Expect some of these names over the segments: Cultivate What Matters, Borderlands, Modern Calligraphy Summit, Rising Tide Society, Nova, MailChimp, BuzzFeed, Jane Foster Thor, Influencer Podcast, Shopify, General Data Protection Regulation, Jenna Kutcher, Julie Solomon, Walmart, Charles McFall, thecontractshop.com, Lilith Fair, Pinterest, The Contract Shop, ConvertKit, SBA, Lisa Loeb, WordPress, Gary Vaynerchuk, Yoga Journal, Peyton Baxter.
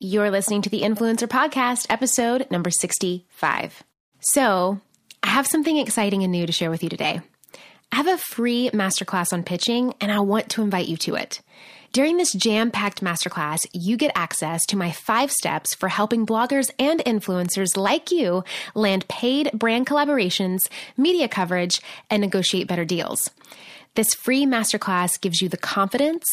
You're listening to the Influencer Podcast, episode number 65. So I have something exciting and new to share with you today. I have a free masterclass on pitching, and I want to invite you to it. During this jam-packed masterclass, you get access to my 5 steps for helping bloggers and influencers like you land paid brand collaborations, media coverage, and negotiate better deals. This free masterclass gives you the confidence,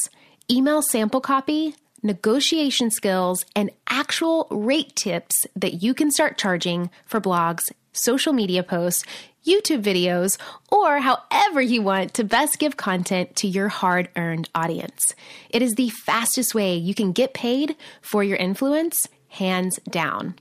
email sample copy, negotiation skills, and actual rate tips that you can start charging for blogs, social media posts, YouTube videos, or however you want to best give content to your hard-earned audience. It is the fastest way you can get paid for your influence, hands down.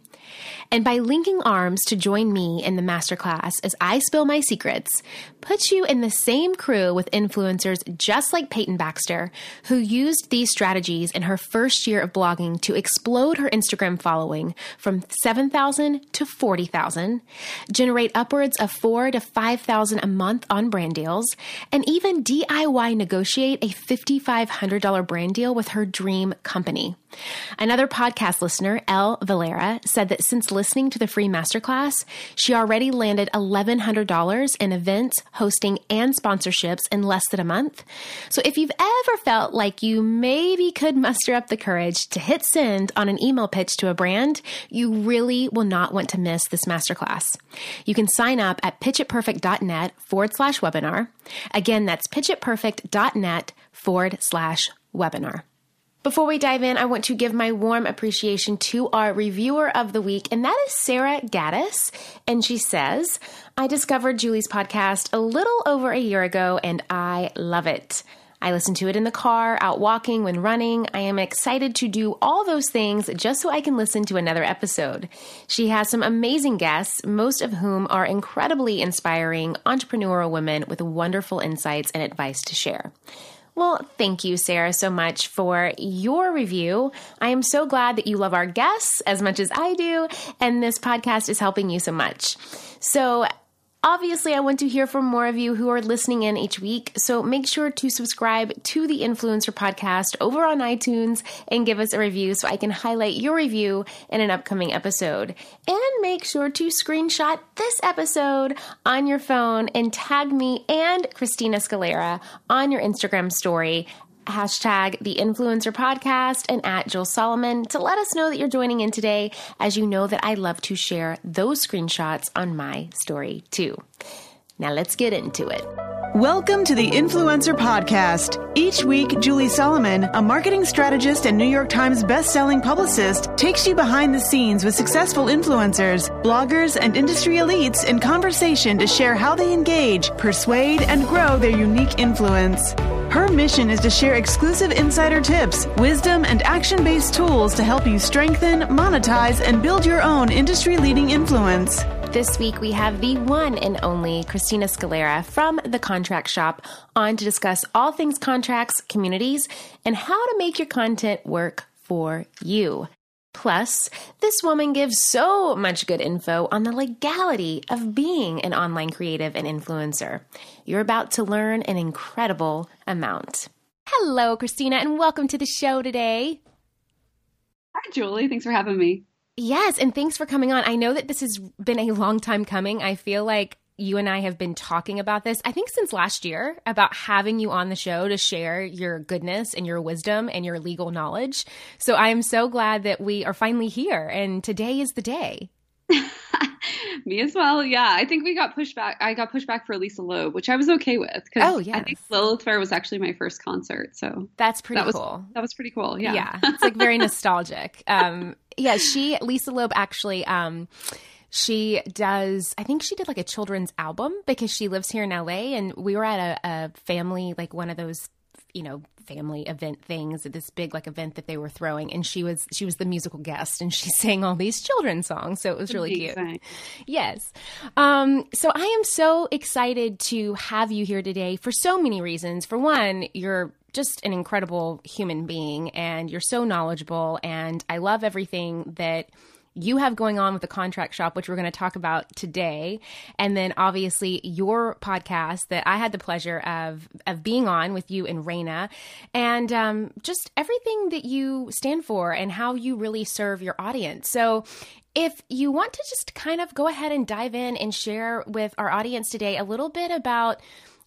And by linking arms to join me in the masterclass as I spill my secrets, puts you in the same crew with influencers just like Peyton Baxter, who used these strategies in her first year of blogging to explode her Instagram following from 7,000 to 40,000, generate upwards of 4,000 to 5,000 a month on brand deals, and even DIY negotiate a $5,500 brand deal with her dream company. Another podcast listener, Elle Valera, said that since listening to the free masterclass, she already landed $1,100 in events, hosting, and sponsorships in less than a month. So if you've ever felt like you maybe could muster up the courage to hit send on an email pitch to a brand, you really will not want to miss this masterclass. You can sign up at pitchitperfect.net/webinar. Again, that's pitchitperfect.net/webinar. Before we dive in, I want to give my warm appreciation to our reviewer of the week, and that is Sarah Gaddis. And she says, I discovered Julie's podcast a little over a year ago, and I love it. I listen to it in the car, out walking, when running. I am excited to do all those things just so I can listen to another episode. She has some amazing guests, most of whom are incredibly inspiring entrepreneurial women with wonderful insights and advice to share. Well, thank you, Sarah, so much for your review. I am so glad that you love our guests as much as I do, and this podcast is helping you so much. So obviously, I want to hear from more of you who are listening in each week, so make sure to subscribe to the Influencer Podcast over on iTunes and give us a review so I can highlight your review in an upcoming episode. And make sure to screenshot this episode on your phone and tag me and Christina Scalera on your Instagram story, # the Influencer Podcast and @ Julie Solomon, to let us know that you're joining in today, as you know that I love to share those screenshots on my story too. Now let's get into it. Welcome to the Influencer Podcast. Each week, Julie Solomon, a marketing strategist and New York Times best-selling publicist, takes you behind the scenes with successful influencers, bloggers, and industry elites in conversation to share how they engage, persuade, and grow their unique influence. Her mission is to share exclusive insider tips, wisdom, and action-based tools to help you strengthen, monetize, and build your own industry-leading influence. This week, we have the one and only Christina Scalera from The Contract Shop on to discuss all things contracts, communities, and how to make your content work for you. Plus, this woman gives so much good info on the legality of being an online creative and influencer. You're about to learn an incredible amount. Hello, Christina, and welcome to the show today. Hi, Julie. Thanks for having me. Yes, and thanks for coming on. I know that this has been a long time coming. I feel like you and I have been talking about this, I think since last year, about having you on the show to share your goodness and your wisdom and your legal knowledge. So I am so glad that we are finally here, and today is the day. Me as well. Yeah, I think we got pushed back. I got pushed back for Lisa Loeb, which I was okay with because I think Lilith Fair was actually my first concert. So that's cool. That was pretty cool. Yeah. Yeah. It's like very nostalgic. Yeah. Lisa Loeb actually, she does, I think she did like a children's album because she lives here in LA, and we were at a family, like one of those, you know, family event things, this big like event that they were throwing. And she was the musical guest, and she sang all these children's songs. So it was really cute. Yes. So I am so excited to have you here today for so many reasons. For one, you're just an incredible human being and you're so knowledgeable, and I love everything that you have going on with The Contract Shop, which we're going to talk about today. And then obviously your podcast that I had the pleasure of being on with you and Raina, and just everything that you stand for and how you really serve your audience. So if you want to just kind of go ahead and dive in and share with our audience today a little bit about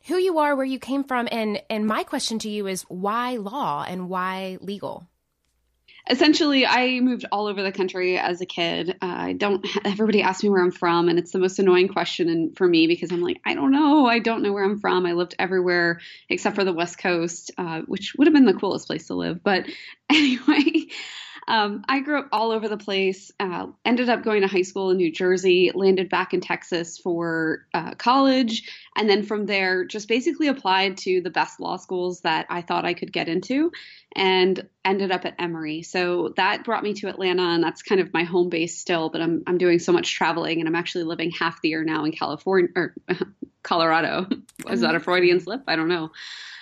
who you are, where you came from, and my question to you is why law and why legal? Essentially, I moved all over the country as a kid. Everybody asks me where I'm from, and it's the most annoying question for me because I'm like, I don't know where I'm from. I lived everywhere except for the West Coast, which would have been the coolest place to live. But anyway, I grew up all over the place, ended up going to high school in New Jersey, landed back in Texas for college, and then from there just basically applied to the best law schools that I thought I could get into and ended up at Emory. So that brought me to Atlanta, and that's kind of my home base still, but I'm doing so much traveling, and I'm actually living half the year now in California or Colorado. Was that a Freudian slip? I don't know.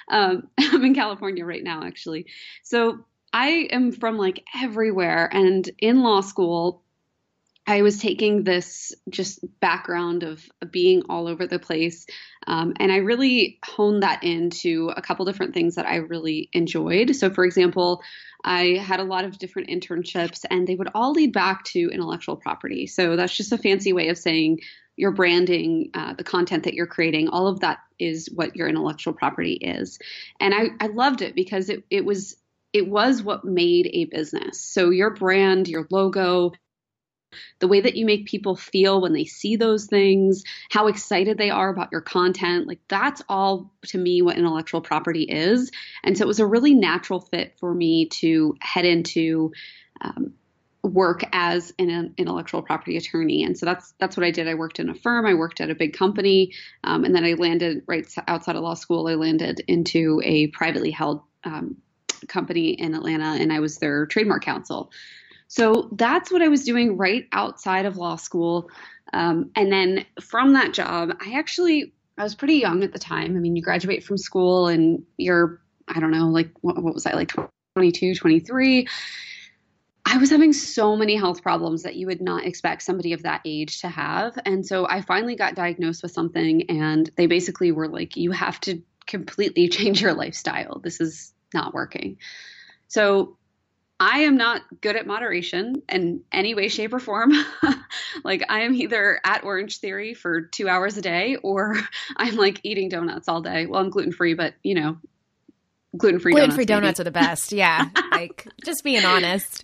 I'm in California right now, actually. So I am from like everywhere, and in law school, I was taking this just background of being all over the place, and I really honed that into a couple different things that I really enjoyed. So, for example, I had a lot of different internships, and they would all lead back to intellectual property. So that's just a fancy way of saying your branding, the content that you're creating, all of that is what your intellectual property is. And I loved it because it was what made a business. So your brand, your logo, the way that you make people feel when they see those things, how excited they are about your content, like that's all to me what intellectual property is. And so it was a really natural fit for me to head into work as an intellectual property attorney. And so that's what I did. I worked in a firm. I worked at a big company. And then I landed right outside of law school. I landed into a privately held company in Atlanta, and I was their trademark counsel. So that's what I was doing right outside of law school. And then from that job, I was pretty young at the time. I mean, you graduate from school and you're, I don't know, like, what was I, like 22, 23. I was having so many health problems that you would not expect somebody of that age to have. And so I finally got diagnosed with something, and they basically were like, you have to completely change your lifestyle. This is not working. So I am not good at moderation in any way, shape, or form. Like I am either at Orange Theory for 2 hours a day, or I'm like eating donuts all day. Well, I'm gluten-free, but you know, gluten-free donuts are the best. Yeah. Like just being honest.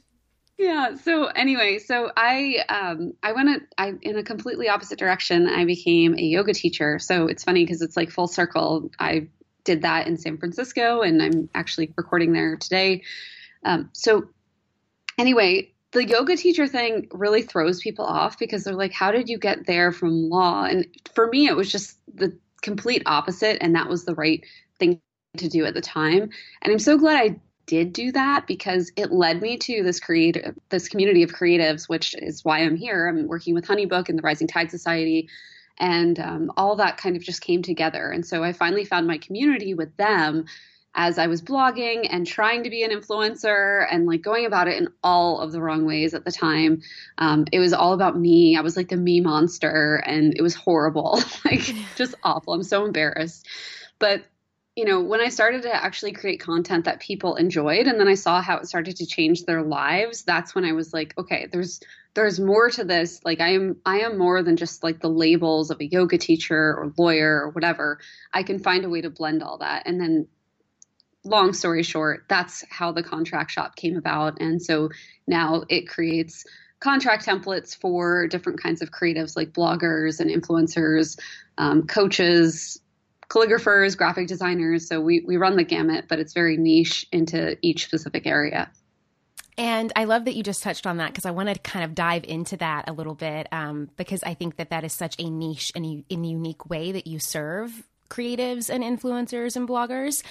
Yeah. So anyway, so I went in a completely opposite direction. I became a yoga teacher. So it's funny because it's like full circle. I did that in San Francisco, and I'm actually recording there today. So anyway, the yoga teacher thing really throws people off because they're like, how did you get there from law? And for me, it was just the complete opposite. And that was the right thing to do at the time. And I'm so glad I did do that because it led me to this community of creatives, which is why I'm here. I'm working with HoneyBook and the Rising Tide Society. And all that kind of just came together. And so I finally found my community with them as I was blogging and trying to be an influencer and like going about it in all of the wrong ways at the time. It was all about me. I was like the me monster, and it was horrible, like just awful. I'm so embarrassed. But you know, when I started to actually create content that people enjoyed, and then I saw how it started to change their lives, that's when I was like, okay, there's more to this. Like I am more than just like the labels of a yoga teacher or lawyer or whatever. I can find a way to blend all that. And then long story short, that's how The Contract Shop came about. And so now it creates contract templates for different kinds of creatives like bloggers and influencers, coaches, calligraphers, graphic designers. So we run the gamut, but it's very niche into each specific area. And I love that you just touched on that because I want to kind of dive into that a little bit because I think that is such a niche and a unique way that you serve creatives and influencers and bloggers.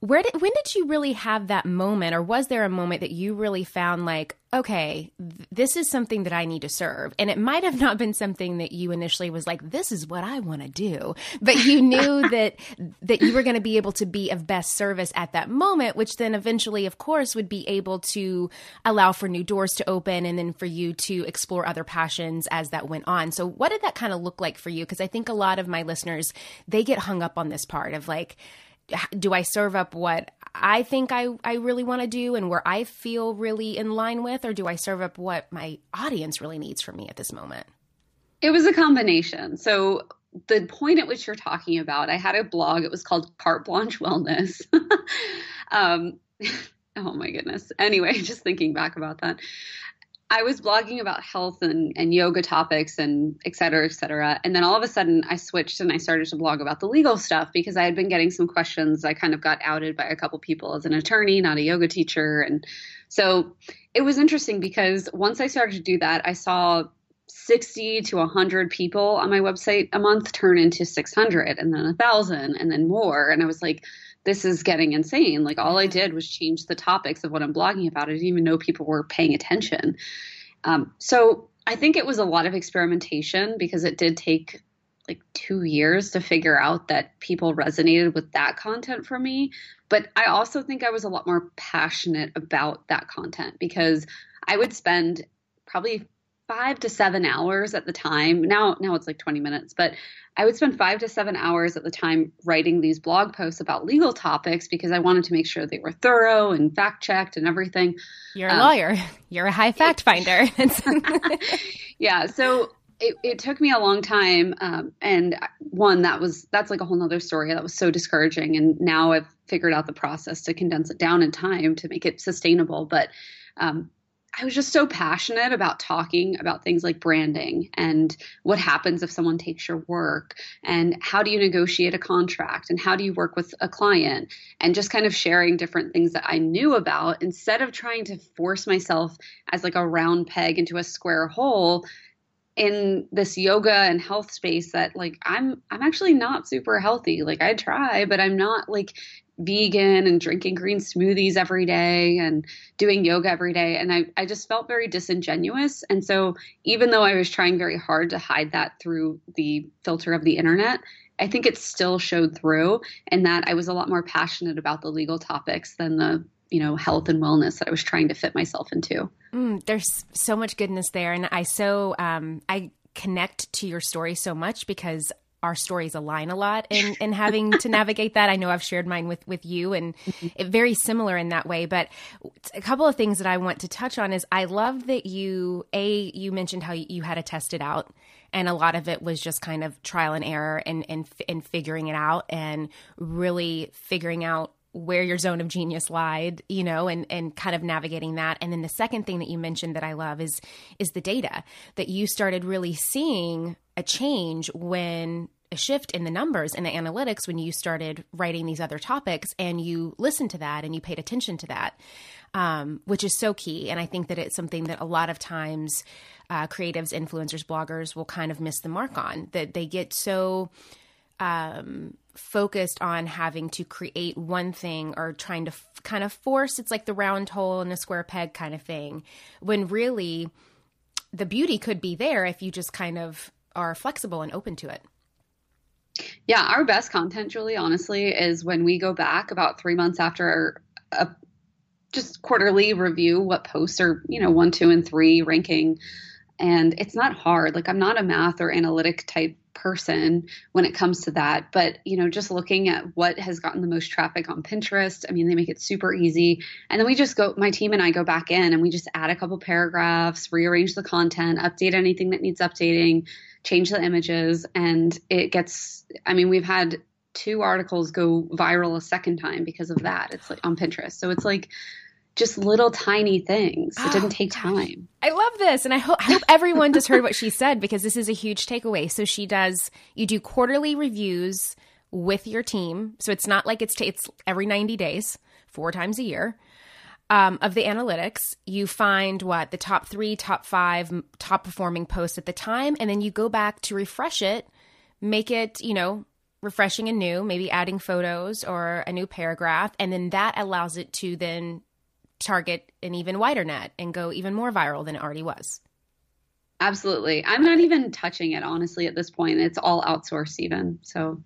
When did you really have that moment, or was there a moment that you really found like, okay, this is something that I need to serve. And it might have not been something that you initially was like, this is what I want to do. But you knew that you were going to be able to be of best service at that moment, which then eventually, of course, would be able to allow for new doors to open and then for you to explore other passions as that went on. So what did that kind of look like for you? Because I think a lot of my listeners, they get hung up on this part of like, do I serve up what I think I really want to do and where I feel really in line with, or do I serve up what my audience really needs from me at this moment? It was a combination. So the point at which you're talking about, I had a blog. It was called Carte Blanche Wellness. Oh my goodness. Anyway, just thinking back about that. I was blogging about health and yoga topics and et cetera, et cetera. And then all of a sudden I switched and I started to blog about the legal stuff because I had been getting some questions. I kind of got outed by a couple people as an attorney, not a yoga teacher. And so it was interesting because once I started to do that, I saw 60 to 100 people on my website a month turn into 600 and then 1,000 and then more. And I was like, this is getting insane. Like all I did was change the topics of what I'm blogging about. I didn't even know people were paying attention. So I think it was a lot of experimentation because it did take like 2 years to figure out that people resonated with that content for me. But I also think I was a lot more passionate about that content because I would spend probably 5 to 7 hours at the time. Now it's like 20 minutes, but I would spend 5 to 7 hours at the time writing these blog posts about legal topics because I wanted to make sure they were thorough and fact-checked and everything. You're a lawyer. You're a high fact finder. Yeah. So it took me a long time. And one, that's like a whole nother story. That was so discouraging. And now I've figured out the process to condense it down in time to make it sustainable. But, I was just so passionate about talking about things like branding and what happens if someone takes your work and how do you negotiate a contract and how do you work with a client and just kind of sharing different things that I knew about instead of trying to force myself as like a round peg into a square hole in this yoga and health space that like I'm actually not super healthy. Like I try, but I'm not like vegan and drinking green smoothies every day and doing yoga every day. And I just felt very disingenuous. And so even though I was trying very hard to hide that through the filter of the internet, I think it still showed through and that I was a lot more passionate about the legal topics than the, you know, health and wellness that I was trying to fit myself into. There's so much goodness there. And I connect to your story so much because our stories align a lot in having to navigate that. I know I've shared mine with you and it very similar in that way. But a couple of things that I want to touch on is I love that you mentioned how you had to test it out. And a lot of it was just kind of trial and error and figuring it out and really figuring out where your zone of genius lied, you know, and kind of navigating that. And then the second thing that you mentioned that I love is the data that you started really seeing a change when a shift in the numbers and the analytics, when you started writing these other topics and you listened to that and you paid attention to that, which is so key. And I think that it's something that a lot of times creatives, influencers, bloggers will kind of miss the mark on, that they get so focused on having to create one thing or trying to kind of force, it's like the round hole in a square peg kind of thing, when really the beauty could be there if you just kind of are flexible and open to it. Yeah. Our best content, Julie, honestly, is when we go back about 3 months after a just quarterly review, what posts are, you know, 1, 2, and 3 ranking. And it's not hard. Like I'm not a math or analytic type person when it comes to that. But, you know, just looking at what has gotten the most traffic on Pinterest, I mean, they make it super easy. And then we just go, my team and I go back in and we just add a couple paragraphs, rearrange the content, update anything that needs updating, change the images. And it gets, I mean, we've had 2 articles go viral a second time because of that. It's like on Pinterest. So it's like, just little tiny things. It didn't take time. I love this. And I hope everyone just heard what she said, because this is a huge takeaway. So you do quarterly reviews with your team. So it's not like it's every 90 days, 4 times a year of the analytics. You find what the top 3, top 5, top performing posts at the time. And then you go back to refresh it, make it, you know, refreshing and new, maybe adding photos or a new paragraph. And then that allows it to then target an even wider net and go even more viral than it already was. Absolutely. I'm not even touching it, honestly, at this point. It's all outsourced even. So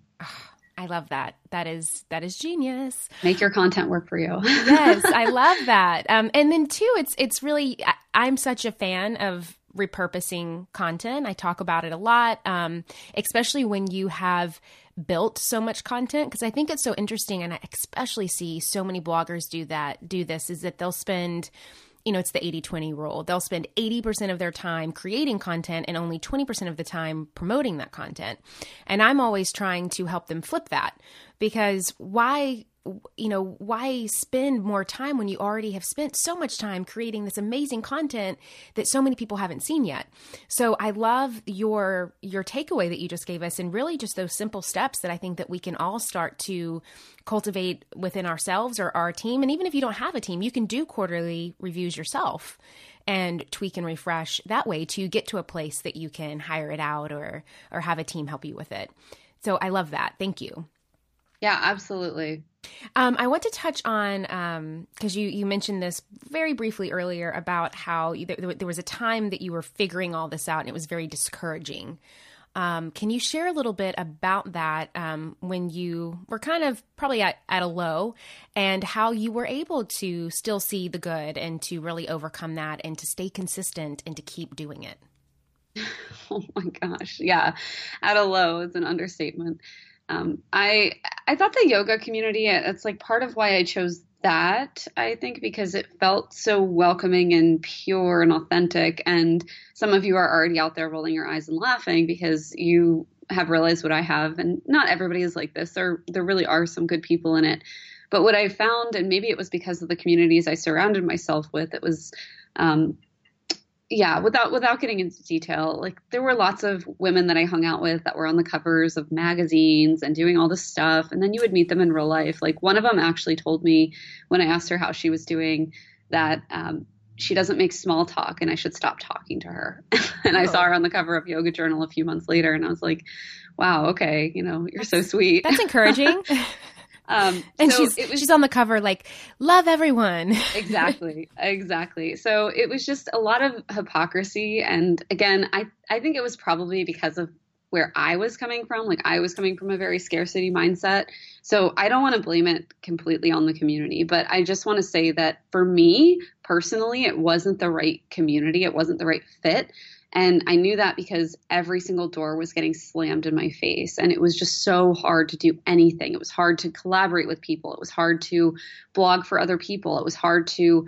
I love that. That is genius. Make your content work for you. Yes, I love that. And then too, it's really, I'm such a fan of repurposing content. I talk about it a lot, especially when you have built so much content, because I think it's so interesting. And I especially see so many bloggers do this, is that they'll spend, it's the 80-20 rule. They'll spend 80% of their time creating content and only 20% of the time promoting that content. And I'm always trying to help them flip that, because why spend more time when you already have spent so much time creating this amazing content that so many people haven't seen yet? So I love your takeaway that you just gave us, and really just those simple steps that I think that we can all start to cultivate within ourselves or our team. And even if you don't have a team, you can do quarterly reviews yourself and tweak and refresh that way to get to a place that you can hire it out or have a team help you with it. So I love that. Thank you. Yeah, absolutely. I want to touch on, because you mentioned this very briefly earlier about how there was a time that you were figuring all this out and it was very discouraging. Can you share a little bit about that when you were kind of probably at a low, and how you were able to still see the good and to really overcome that and to stay consistent and to keep doing it? Oh my gosh. Yeah. At a low is an understatement. I thought the yoga community, it's like part of why I chose that, I think, because it felt so welcoming and pure and authentic. And some of you are already out there rolling your eyes and laughing because you have realized what I have. And not everybody is like this. There really are some good people in it. But what I found, and maybe it was because of the communities I surrounded myself with, it was, without getting into detail, like there were lots of women that I hung out with that were on the covers of magazines and doing all this stuff. And then you would meet them in real life. Like one of them actually told me when I asked her how she was doing that she doesn't make small talk and I should stop talking to her. And I saw her on the cover of Yoga Journal a few months later and I was like, wow, okay, you're so sweet. That's encouraging. And so she's on the cover, like, love everyone. Exactly. So it was just a lot of hypocrisy. And again, I think it was probably because of where I was coming from. Like I was coming from a very scarcity mindset. So I don't want to blame it completely on the community, but I just want to say that for me personally, it wasn't the right community. It wasn't the right fit. And I knew that because every single door was getting slammed in my face. And it was just so hard to do anything. It was hard to collaborate with people. It was hard to blog for other people. It was hard to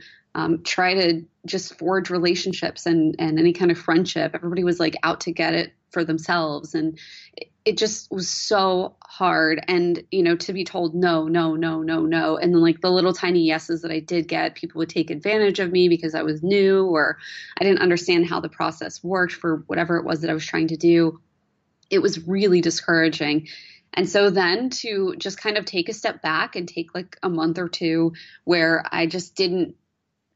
try to just forge relationships and any kind of friendship. Everybody was like out to get it for themselves. And it just was so hard. And, to be told no, no, no, no, no. And then like the little tiny yeses that I did get, people would take advantage of me because I was new or I didn't understand how the process worked for whatever it was that I was trying to do. It was really discouraging. And so then to just kind of take a step back and take like a month or two where I just didn't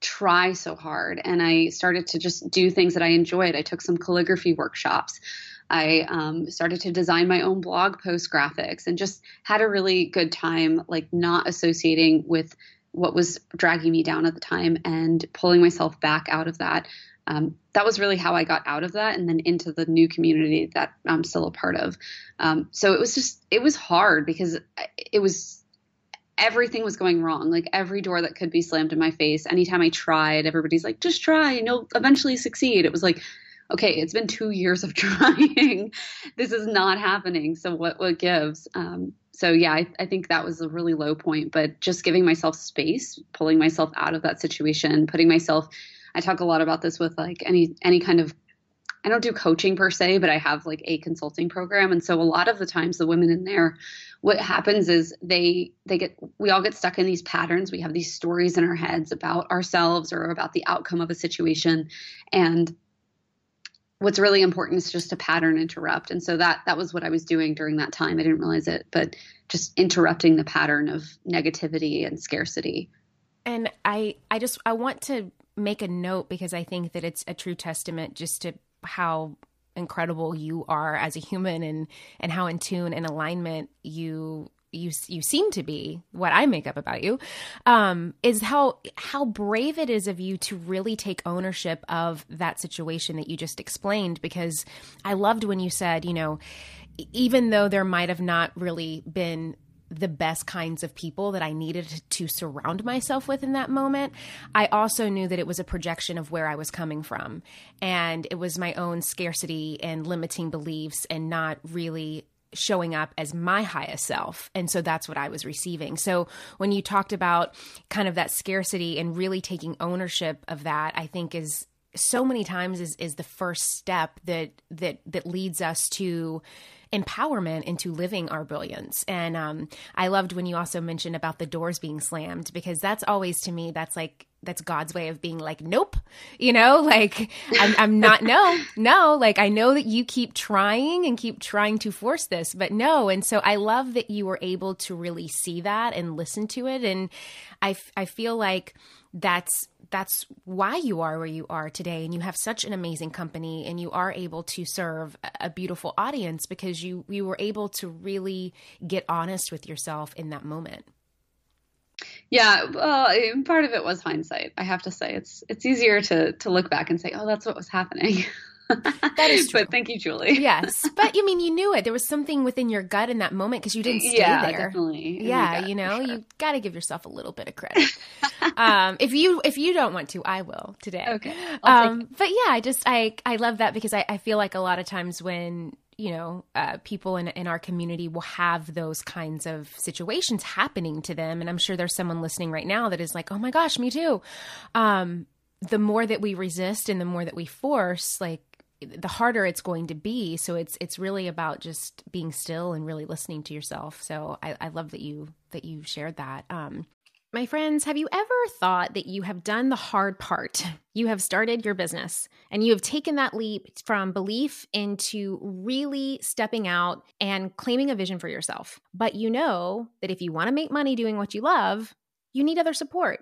try so hard. And I started to just do things that I enjoyed. I took some calligraphy workshops. I started to design my own blog post graphics and just had a really good time, like not associating with what was dragging me down at the time and pulling myself back out of that. That was really how I got out of that and then into the new community that I'm still a part of. So it was hard because it was everything was going wrong. Like every door that could be slammed in my face. Anytime I tried, everybody's like, just try and you'll eventually succeed. It was like, okay, it's been 2 years of trying. This is not happening. So what gives? So yeah, I think that was a really low point, but just giving myself space, pulling myself out of that situation, putting myself, I talk a lot about this with like any kind of, I don't do coaching per se, but I have like a consulting program. And so a lot of the times the women in there, what happens is we all get stuck in these patterns. We have these stories in our heads about ourselves or about the outcome of a situation. And what's really important is just to pattern interrupt. And so that was what I was doing during that time. I didn't realize it, but just interrupting the pattern of negativity and scarcity. And I want to make a note because I think that it's a true testament just to how incredible you are as a human and how in tune and alignment you you seem to be, what I make up about you, is how brave it is of you to really take ownership of that situation that you just explained. Because I loved when you said, you know, even though there might have not really been the best kinds of people that I needed to surround myself with in that moment, I also knew that it was a projection of where I was coming from. And it was my own scarcity and limiting beliefs and not really showing up as my highest self. And so that's what I was receiving. So when you talked about kind of that scarcity and really taking ownership of that, I think is so many times is the first step that leads us to empowerment into living our brilliance. And I loved when you also mentioned about the doors being slammed, because that's always, to me, that's God's way of being like, nope, you know, like I'm not, no, like I know that you keep trying and keep trying to force this, but no. And so I love that you were able to really see that and listen to it. And I feel like that's why you are where you are today. And you have such an amazing company, and you are able to serve a beautiful audience because you were able to really get honest with yourself in that moment. Yeah, well, part of it was hindsight. I have to say, it's easier to look back and say, oh, that's what was happening. That is true. But thank you, Julie. Yes. But you mean, you knew it. There was something within your gut in that moment because you didn't stay there. Yeah, definitely. Yeah, you know, sure. You got to give yourself a little bit of credit. If you don't want to, I will today. Okay. But yeah, I love that because I feel like a lot of times when, you know, people in our community will have those kinds of situations happening to them. And I'm sure there's someone listening right now that is like, oh my gosh, me too. The more that we resist and the more that we force, like, the harder it's going to be. So it's really about just being still and really listening to yourself. So I love that you shared that. My friends, have you ever thought that you have done the hard part? You have started your business and you have taken that leap from belief into really stepping out and claiming a vision for yourself. But you know that if you want to make money doing what you love, you need other support.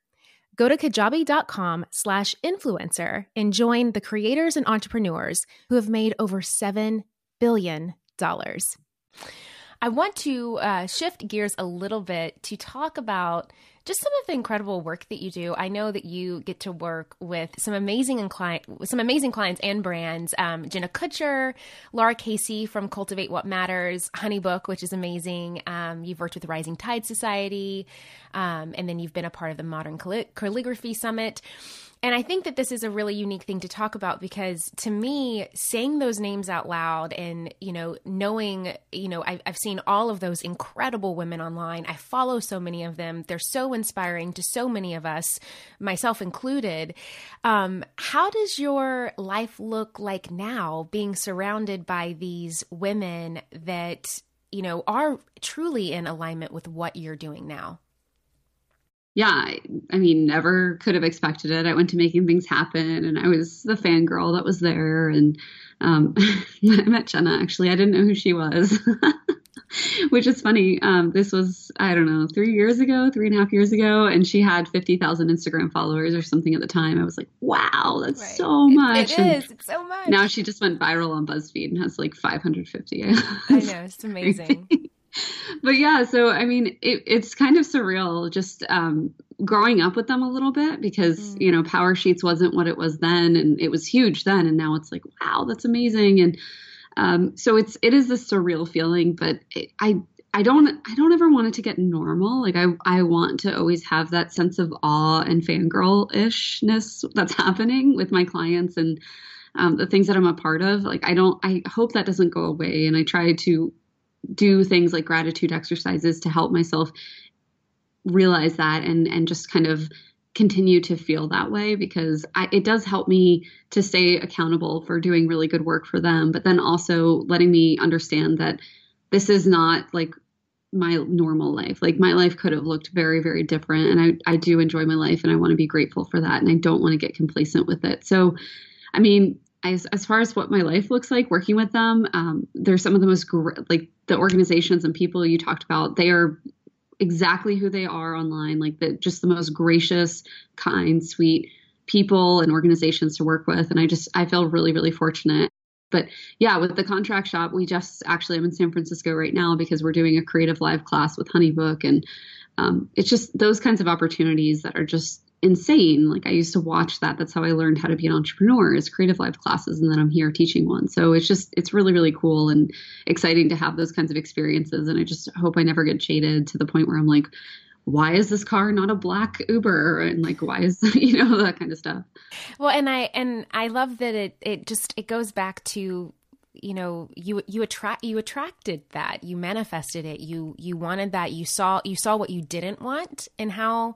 Go to kajabi.com/influencer and join the creators and entrepreneurs who have made over $7 billion. I want to shift gears a little bit to talk about just some of the incredible work that you do. I know that you get to work with some amazing clients and brands, Jenna Kutcher, Laura Casey from Cultivate What Matters, HoneyBook, which is amazing. You've worked with the Rising Tide Society, and then you've been a part of the Modern Calligraphy Summit. And I think that this is a really unique thing to talk about because to me, saying those names out loud and, knowing, I've seen all of those incredible women online. I follow so many of them. They're so inspiring to so many of us, myself included. How does your life look like now being surrounded by these women that, are truly in alignment with what you're doing now? Yeah, I mean, never could have expected it. I went to Making Things Happen and I was the fangirl that was there. And I met Jenna, actually. I didn't know who she was, which is funny. This was, 3.5 years ago. And she had 50,000 Instagram followers or something at the time. I was like, wow, that's right. So much. It's so much. Now she just went viral on BuzzFeed and has 550. I know, it's amazing. But yeah, so I mean, it's kind of surreal just growing up with them a little bit because, Power Sheets wasn't what it was then and it was huge then. And now it's like, wow, that's amazing. And so it is this surreal feeling, but I don't ever want it to get normal. I want to always have that sense of awe and fangirl-ishness that's happening with my clients and the things that I'm a part of. I hope that doesn't go away. And I try to do things like gratitude exercises to help myself realize that and just kind of continue to feel that way because it does help me to stay accountable for doing really good work for them, but then also letting me understand that this is not my normal life. My life could have looked very, very different. And I do enjoy my life and I want to be grateful for that. And I don't want to get complacent with it. So, I mean, as far as what my life looks like working with them, they're some of the most the organizations and people you talked about, they are exactly who they are online, just the most gracious, kind, sweet people and organizations to work with. And I feel really, really fortunate. But yeah, with the Contract Shop, we just actually, I'm in San Francisco right now because we're doing a creative live class with HoneyBook. And it's just those kinds of opportunities that are just insane. I used to watch that. That's how I learned how to be an entrepreneur is creative live classes. And then I'm here teaching one. So it's really, really cool and exciting to have those kinds of experiences. And I just hope I never get jaded to the point where I'm like, why is this car not a black Uber? And why is, that kind of stuff. Well, and I love that it goes back to, you attracted that, you manifested it, you wanted that, you saw what you didn't want and how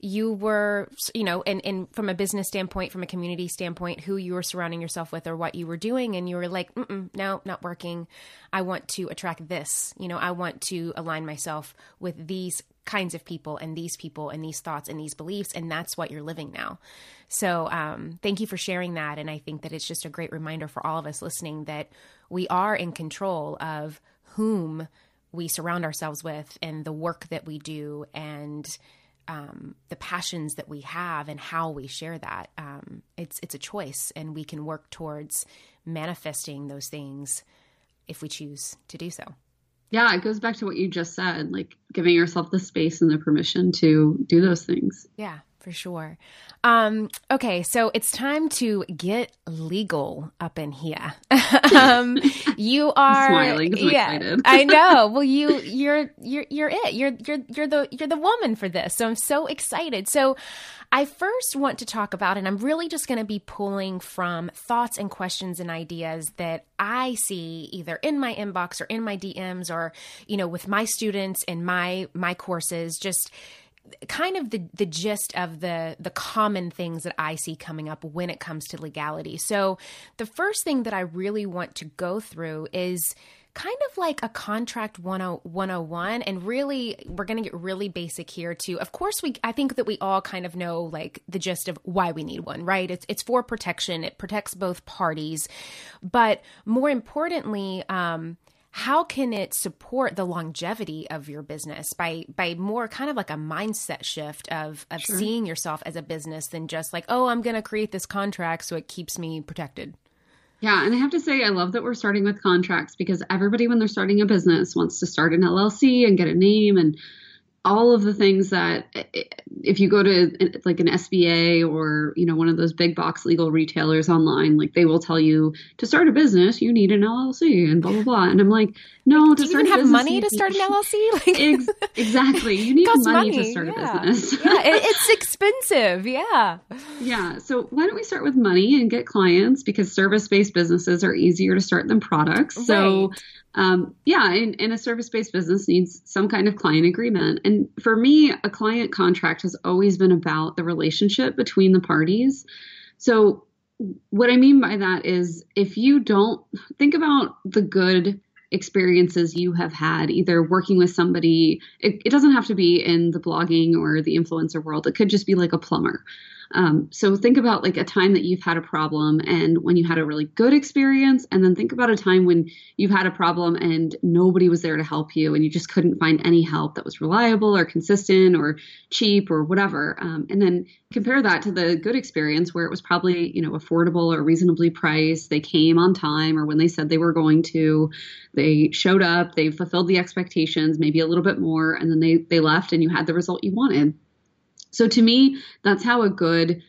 you were, and from a business standpoint, from a community standpoint, who you were surrounding yourself with or what you were doing. And you were like, no, not working. I want to attract this, I want to align myself with these kinds of people and these thoughts and these beliefs. And that's what you're living now. So thank you for sharing that. And I think that it's just a great reminder for all of us listening that we are in control of whom we surround ourselves with and the work that we do and the passions that we have and how we share that. It's a choice and we can work towards manifesting those things if we choose to do so. Yeah, it goes back to what you just said, giving yourself the space and the permission to do those things. Yeah, for sure. Okay, so it's time to get legal up in here. You are smiling. I'm excited. I know. Well, you're it. You're the woman for this. So I'm so excited. So I first want to talk about, and I'm really just going to be pulling from thoughts and questions and ideas that I see either in my inbox or in my DMs or, with my students and my courses, just kind of the gist of the common things that I see coming up when it comes to legality. So the first thing that I really want to go through is kind of like a contract 101. And really, we're going to get really basic here too. Of course, I think that we all kind of know the gist of why we need one, right? It's for protection. It protects both parties. But more importantly, how can it support the longevity of your business by more kind of like a mindset shift of sure, seeing yourself as a business than just I'm going to create this contract so it keeps me protected? Yeah. And I have to say, I love that we're starting with contracts because everybody, when they're starting a business, wants to start an LLC and get a name and all of the things that if you go to like an SBA or, you know, one of those big box legal retailers online, like they will tell you to start a business, you need an LLC and blah, blah, blah. And I'm like, no, to start a business. Do you even have money to start an LLC? Like, exactly. You need money to start a business. Yeah, it's expensive. Yeah. Yeah. So why don't we start with money and get clients, because service-based businesses are easier to start than products. Right. So and a service-based business needs some kind of client agreement. And for me, a client contract has always been about the relationship between the parties. So what I mean by that is, if you don't think about the good experiences you have had, either working with somebody, it doesn't have to be in the blogging or the influencer world. It could just be like a plumber. So think about like a time that you've had a problem and when you had a really good experience, and then think about a time when you've had a problem and nobody was there to help you and you just couldn't find any help that was reliable or consistent or cheap or whatever. And then compare that to the good experience where it was probably, you know, affordable or reasonably priced. They came on time or when they said they were going to, they showed up, they fulfilled the expectations, maybe a little bit more, and then they left and you had the result you wanted. So to me, that's how a good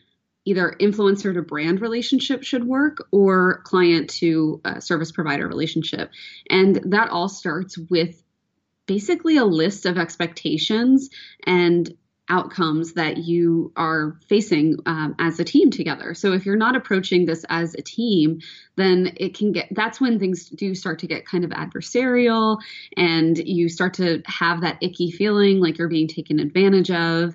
either influencer to brand relationship should work, or client to service provider relationship. And that all starts with basically a list of expectations and outcomes that you are facing as a team together. So if you're not approaching this as a team, then that's when things do start to get kind of adversarial, and you start to have that icky feeling like you're being taken advantage of.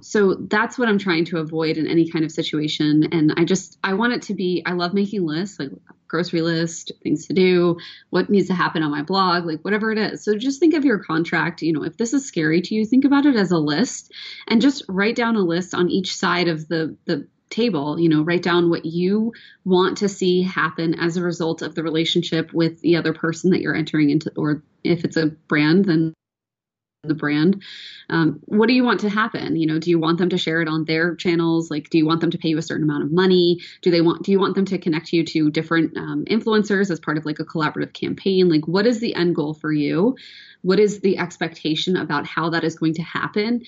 So that's what I'm trying to avoid in any kind of situation. And I want it to be, I love making lists, like grocery list, things to do, what needs to happen on my blog, like whatever it is. So just think of your contract, you know, if this is scary to you, think about it as a list and just write down a list on each side of the table, you know, write down what you want to see happen as a result of the relationship with the other person that you're entering into, or if it's a brand, then the brand. What do you want to happen? You know, do you want them to share it on their channels? Like, do you want them to pay you a certain amount of money? Do you want them to connect you to different influencers as part of like a collaborative campaign? Like, what is the end goal for you? What is the expectation about how that is going to happen?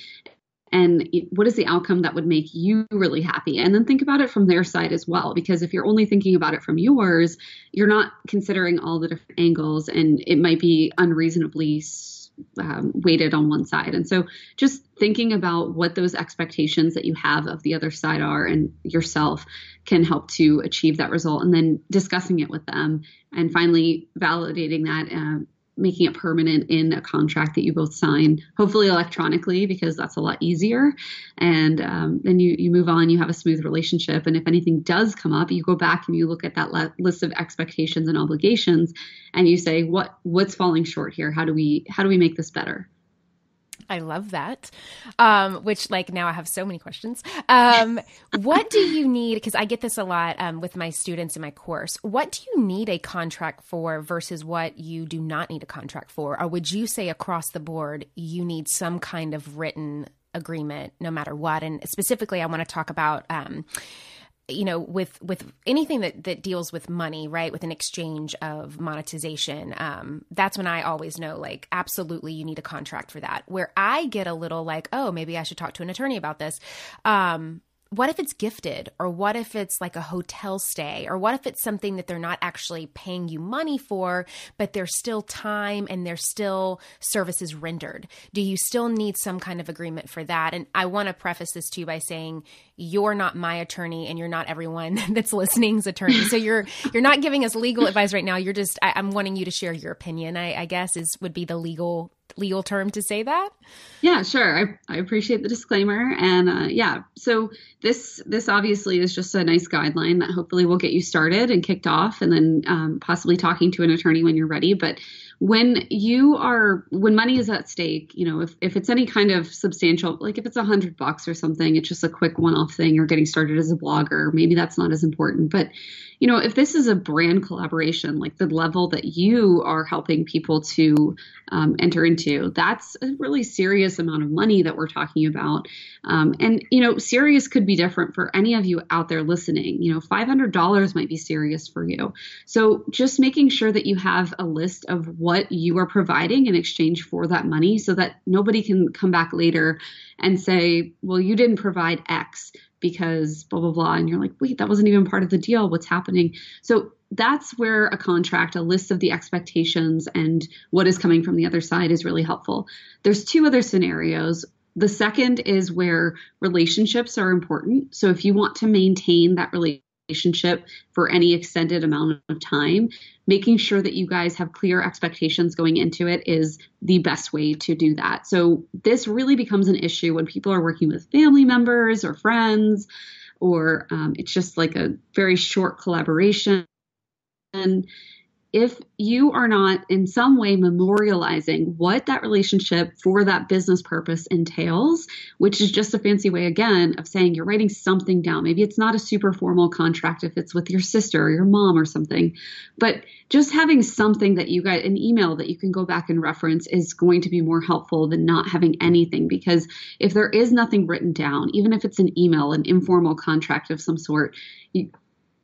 And what is the outcome that would make you really happy? And then think about it from their side as well, because if you're only thinking about it from yours, you're not considering all the different angles, and it might be unreasonably weighted on one side. And so just thinking about what those expectations that you have of the other side are and yourself can help to achieve that result, and then discussing it with them, and finally validating that, making it permanent in a contract that you both sign, hopefully electronically, because that's a lot easier. And then you move on, you have a smooth relationship, and if anything does come up, you go back and you look at that list of expectations and obligations, and you say, what's falling short here? How do we make this better? I love that, which like now I have so many questions. What do you need? Because I get this a lot with my students in my course. What do you need a contract for versus what you do not need a contract for? Or would you say across the board, you need some kind of written agreement no matter what? And specifically, I want to talk about you know, with anything that deals with money, right? With an exchange of monetization. That's when I always know, like, absolutely, you need a contract for that. Where I get a little like, oh, maybe I should talk to an attorney about this. What if it's gifted, or what if it's like a hotel stay, or what if it's something that they're not actually paying you money for, but there's still time and there's still services rendered? Do you still need some kind of agreement for that? And I want to preface this too by saying you're not my attorney, and you're not everyone that's listening's attorney. So you're not giving us legal advice right now. You're just, I'm wanting you to share your opinion, I guess would be the legal term to say that? Yeah, sure. I appreciate the disclaimer. And so this obviously is just a nice guideline that hopefully will get you started and kicked off, and then possibly talking to an attorney when you're ready. But when money is at stake, you know, if it's any kind of substantial, like if it's $100 or something, it's just a quick one-off thing, you're getting started as a blogger, maybe that's not as important. But, you know, if this is a brand collaboration, like the level that you are helping people to enter into, that's a really serious amount of money that we're talking about. And, you know, serious could be different for any of you out there listening. You know, $500 might be serious for you. So just making sure that you have a list of what you are providing in exchange for that money so that nobody can come back later and say, well, you didn't provide X because blah, blah, blah. And you're like, wait, that wasn't even part of the deal. What's happening? So that's where a contract, a list of the expectations and what is coming from the other side is really helpful. There's two other scenarios. The second is where relationships are important. So if you want to maintain that relationship for any extended amount of time, making sure that you guys have clear expectations going into it is the best way to do that. So this really becomes an issue when people are working with family members or friends, or it's just like a very short collaboration. And if you are not in some way memorializing what that relationship for that business purpose entails, which is just a fancy way, again, of saying you're writing something down. Maybe it's not a super formal contract if it's with your sister or your mom or something, but just having something that you got, an email that you can go back and reference, is going to be more helpful than not having anything. Because if there is nothing written down, even if it's an email, an informal contract of some sort,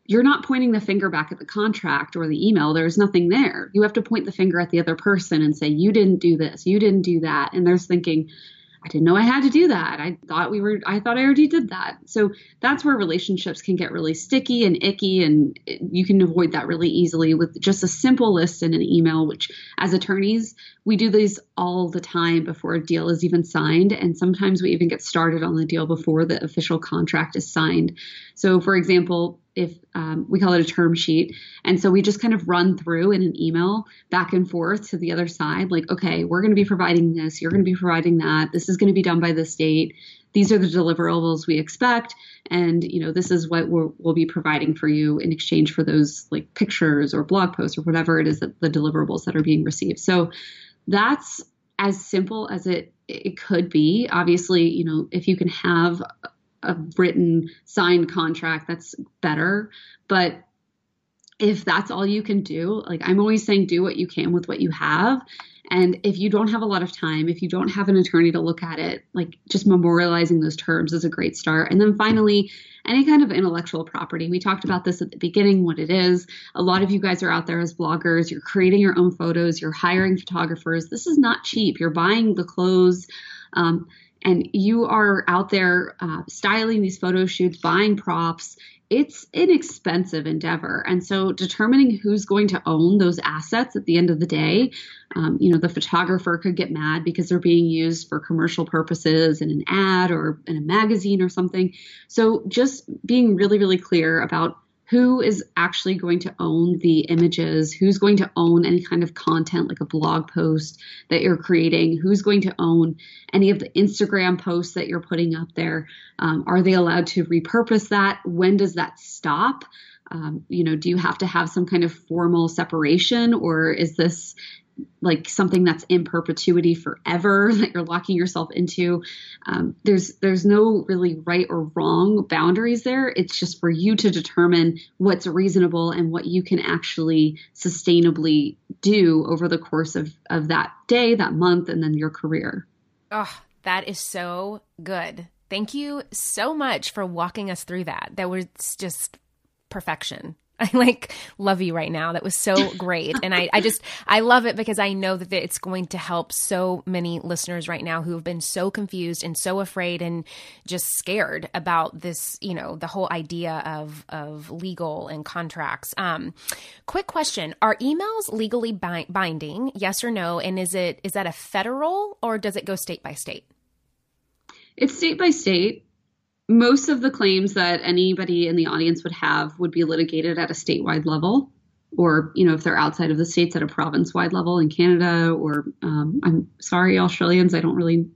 you're not pointing the finger back at the contract or the email. There's nothing there. You have to point the finger at the other person and say, you didn't do this, you didn't do that. And they're thinking, I didn't know I had to do that. I thought I already did that. So that's where relationships can get really sticky and icky, and you can avoid that really easily with just a simple list in an email, which as attorneys, we do these all the time before a deal is even signed. And sometimes we even get started on the deal before the official contract is signed. So for example, if we call it a term sheet. And so we just kind of run through in an email back and forth to the other side, like, okay, we're going to be providing this, you're going to be providing that, this is going to be done by this date, these are the deliverables we expect, and you know, this is what we'll be providing for you in exchange for those, like, pictures or blog posts or whatever it is, that the deliverables that are being received. So that's as simple as it could be. Obviously, you know, if you can have a written signed contract, that's better. But if that's all you can do, like, I'm always saying, do what you can with what you have. And if you don't have a lot of time, if you don't have an attorney to look at it, like, just memorializing those terms is a great start. And then finally, any kind of intellectual property. We talked about this at the beginning, what it is. A lot of you guys are out there as bloggers. You're creating your own photos. You're hiring photographers. This is not cheap. You're buying the clothes. And you are out there styling these photo shoots, buying props. It's an expensive endeavor. And so determining who's going to own those assets at the end of the day, you know, the photographer could get mad because they're being used for commercial purposes in an ad or in a magazine or something. So just being really, really clear about who is actually going to own the images, who's going to own any kind of content like a blog post that you're creating, who's going to own any of the Instagram posts that you're putting up there. Are they allowed to repurpose that? When does that stop? You know, do you have to have some kind of formal separation, or is this like something that's in perpetuity forever that you're locking yourself into? There's no really right or wrong boundaries there. It's just for you to determine what's reasonable and what you can actually sustainably do over the course of that day, that month, and then your career. Oh, that is so good. Thank you so much for walking us through that. That was just perfection. I love you right now. That was so great. And I love it because I know that it's going to help so many listeners right now who have been so confused and so afraid and just scared about this, you know, the whole idea of legal and contracts. Quick question. Are emails legally binding? Yes or no? And is that a federal, or does it go state by state? It's state by state. Most of the claims that anybody in the audience would have would be litigated at a statewide level, or, you know, if they're outside of the states, at a province-wide level in Canada, or I'm sorry, Australians, I'm really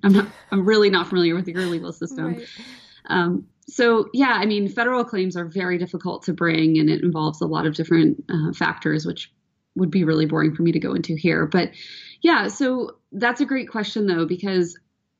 not familiar with your legal system. Right. So yeah, I mean, federal claims are very difficult to bring, and it involves a lot of different factors, which would be really boring for me to go into here. But yeah, so that's a great question though, because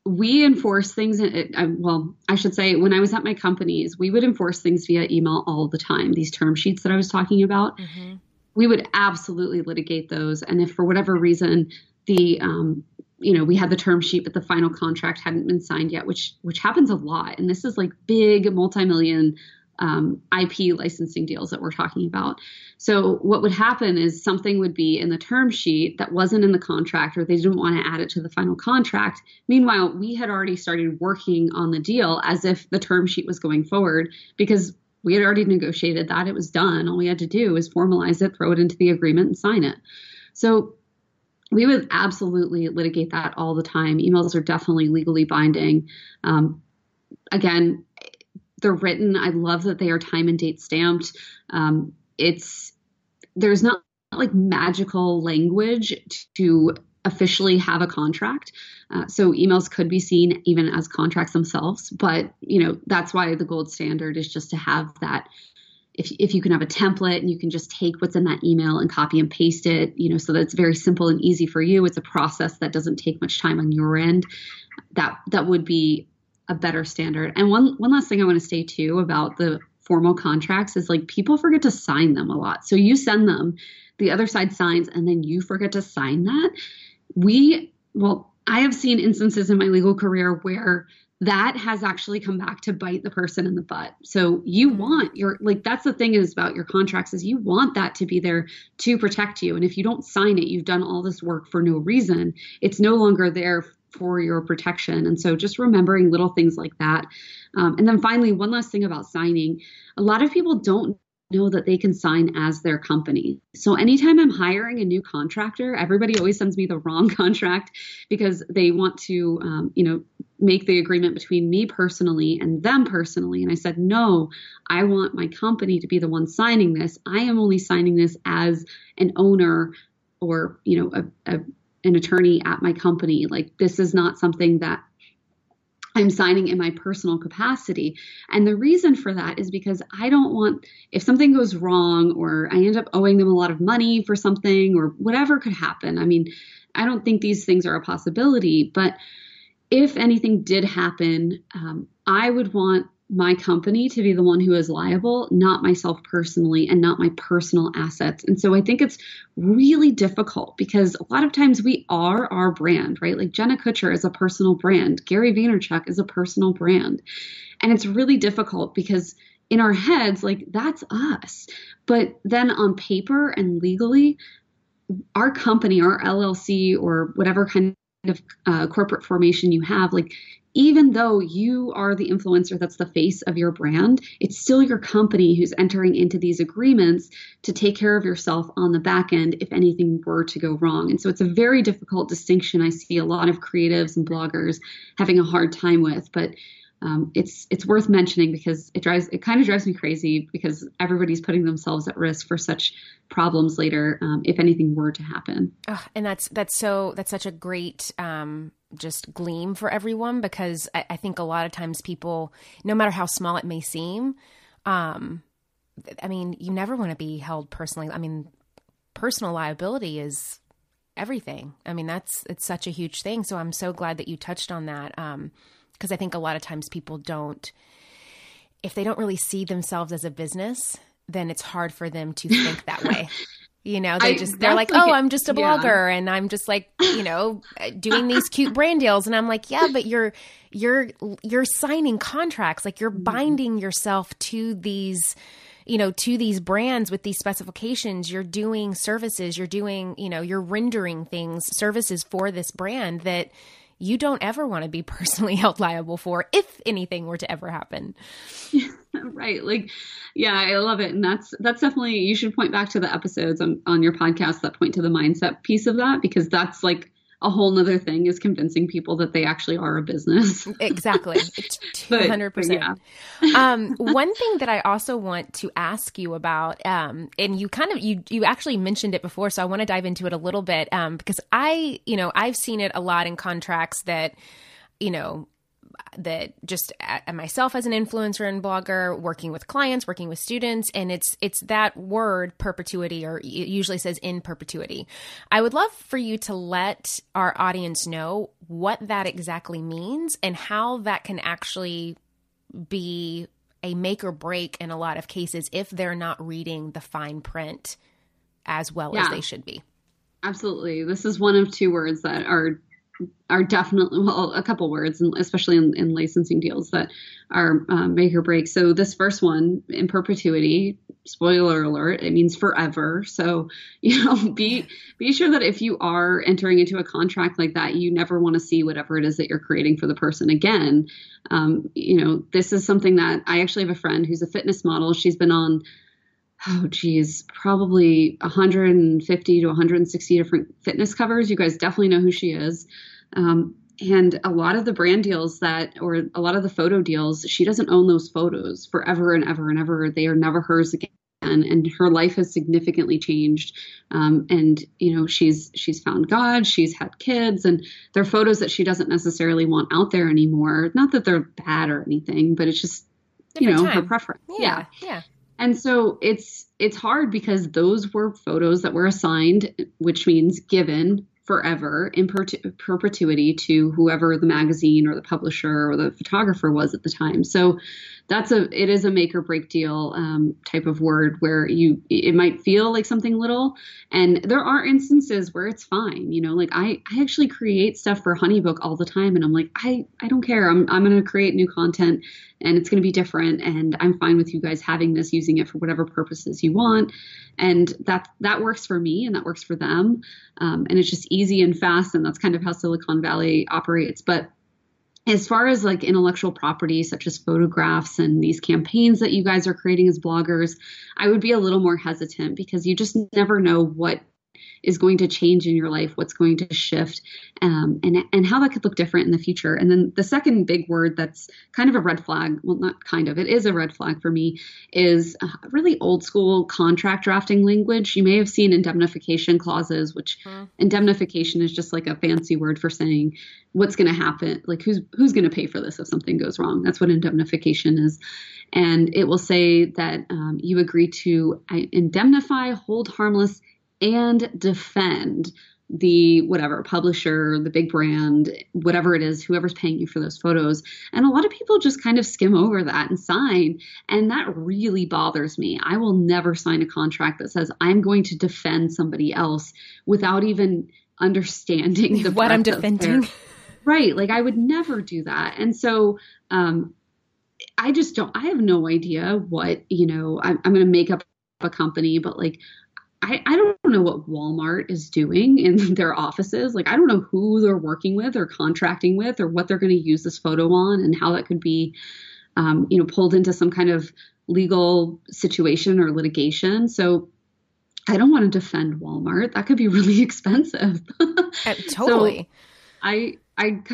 we enforce things. When I was at my companies, we would enforce things via email all the time. These term sheets that I was talking about, mm-hmm. We would absolutely litigate those. And if for whatever reason, we had the term sheet, but the final contract hadn't been signed yet, which happens a lot. And this is like big multi-million IP licensing deals that we're talking about. So what would happen is something would be in the term sheet that wasn't in the contract, or they didn't want to add it to the final contract. Meanwhile, we had already started working on the deal as if the term sheet was going forward, because we had already negotiated that. It was done. All we had to do was formalize it, throw it into the agreement, and sign it. So we would absolutely litigate that all the time. Emails are definitely legally binding. Again, they're written. I love that they are time and date stamped. There's not like magical language to officially have a contract. So emails could be seen even as contracts themselves, but you know, that's why the gold standard is just to have that. If you can have a template and you can just take what's in that email and copy and paste it, you know, so that it's very simple and easy for you. It's a process that doesn't take much time on your end. That would be a better standard. And one last thing I want to say too about the formal contracts is like people forget to sign them a lot. So you send them, the other side signs, and then you forget to sign that. I have seen instances in my legal career where that has actually come back to bite the person in the butt. So you want that's the thing is about your contracts is you want that to be there to protect you. And if you don't sign it, you've done all this work for no reason. It's no longer there for your protection. And so just remembering little things like that. And then finally, one last thing about signing. A lot of people don't know that they can sign as their company. So anytime I'm hiring a new contractor, everybody always sends me the wrong contract because they want to, make the agreement between me personally and them personally. And I said, no, I want my company to be the one signing this. I am only signing this as an owner or, an attorney at my company. Like this is not something that I'm signing in my personal capacity. And the reason for that is because I don't want, if something goes wrong or I end up owing them a lot of money for something or whatever could happen. I mean, I don't think these things are a possibility, but if anything did happen, I would want my company to be the one who is liable, not myself personally and not my personal assets. And so I think it's really difficult because a lot of times we are our brand, right? Like Jenna Kutcher is a personal brand. Gary Vaynerchuk is a personal brand. And it's really difficult because in our heads, like that's us. But then on paper and legally, our company, our LLC or whatever kind of corporate formation you have, like even though you are the influencer that's the face of your brand, it's still your company who's entering into these agreements to take care of yourself on the back end if anything were to go wrong. And so it's a very difficult distinction I see a lot of creatives and bloggers having a hard time with. But it's worth mentioning because it kind of drives me crazy because everybody's putting themselves at risk for such problems later if anything were to happen. Oh, and that's such a great just gleam for everyone because I think a lot of times people, no matter how small it may seem, you never want to be held personally. I mean, personal liability is everything. I mean, it's such a huge thing. So I'm so glad that you touched on that. Because I think a lot of times people don't, if they don't really see themselves as a business, then it's hard for them to think that way. You know, they're like, oh, I'm just a blogger and I'm just like, doing these cute brand deals. And I'm like, yeah, but you're signing contracts, like you're binding yourself to these, to these brands with these specifications. You're doing services, you're doing, you're rendering things, services for this brand that you don't ever want to be personally held liable for if anything were to ever happen. Right. Like, yeah, I love it. And that's definitely, you should point back to the episodes on your podcast that point to the mindset piece of that, because that's like a whole nother thing is convincing people that they actually are a business. Exactly. 200%. One thing that I also want to ask you about, and you kind of, you actually mentioned it before, so I want to dive into it a little bit, because I've seen it a lot in contracts that, that just myself as an influencer and blogger working with clients, working with students, and it's that word perpetuity, or it usually says in perpetuity. I would love for you to let our audience know what that exactly means and how that can actually be a make or break in a lot of cases if they're not reading the fine print as well as they should be. Absolutely. This is one of two words that are are definitely, well, a couple words, and especially in licensing deals that are make or break. So this first one, in perpetuity, spoiler alert, it means forever. So, you know, be sure that if you are entering into a contract like that, you never want to see whatever it is that you're creating for the person again. You know, this is something that I actually have a friend who's a fitness model. She's been on, oh, geez, probably 150 to 160 different fitness covers. You guys definitely know who she is. And a lot of the brand deals or a lot of the photo deals, she doesn't own those photos forever and ever and ever. They are never hers again. And her life has significantly changed. And, you know, she's found God, she's had kids, and they're photos that she doesn't necessarily want out there anymore. Not that they're bad or anything, but it's just, different, you know, time. Her preference. Yeah. And so it's hard because those were photos that were assigned, which means given forever in perpetuity to whoever the magazine or the publisher or the photographer was at the time. So it is a make or break deal type of word where it might feel like something little. And there are instances where it's fine. You know, like I actually create stuff for HoneyBook all the time. And I'm like, I don't care. I'm going to create new content and it's going to be different. And I'm fine with you guys having this, using it for whatever purposes you want. And that works for me and that works for them. And it's just easy and fast. And that's kind of how Silicon Valley operates. But as far as like intellectual property, such as photographs and these campaigns that you guys are creating as bloggers, I would be a little more hesitant because you just never know what is going to change in your life, what's going to shift, and how that could look different in the future. And then the second big word that's kind of a red flag, well, not kind of, it is a red flag for me, is really old school contract drafting language. You may have seen indemnification clauses, which indemnification is just like a fancy word for saying what's going to happen, like who's going to pay for this if something goes wrong. That's what indemnification is. And it will say that you agree to indemnify, hold harmless, and defend the whatever publisher, the big brand, whatever it is, whoever's paying you for those photos. And a lot of people just kind of skim over that and sign. And that really bothers me. I will never sign a contract that says I'm going to defend somebody else without even understanding what I'm defending. Right. Like I would never do that. And so, I just don't, I have no idea what, you know, I'm going to make up a company, but like, I don't know what Walmart is doing in their offices. Like, I don't know who they're working with or contracting with or what they're going to use this photo on and how that could be, you know, pulled into some kind of legal situation or litigation. So I don't want to defend Walmart. That could be really expensive. Totally. So I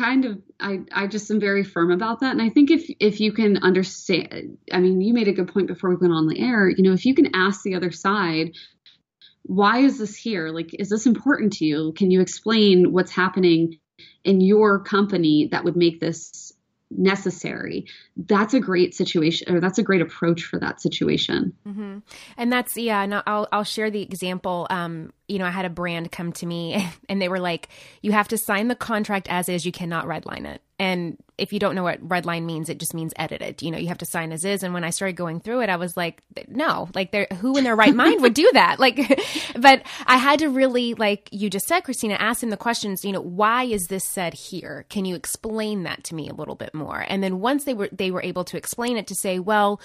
just am very firm about that. And I think if you can understand, I mean, you made a good point before we went on the air, you know, if you can ask the other side, why is this here? Like, is this important to you? Can you explain what's happening in your company that would make this necessary? That's a great situation, or that's a great approach for that situation. Mm-hmm. And that's, yeah. And I'll share the example. You know, I had a brand come to me and they were like, you have to sign the contract as is, you cannot redline it. And if you don't know what redline means, it just means edited. You know, you have to sign as is. And when I started going through it, I was like, no, like who in their right mind would do that? Like, but I had to really, like you just said, Christina, ask him the questions, you know, why is this said here? Can you explain that to me a little bit more? And then once they were able to explain it, to say, well,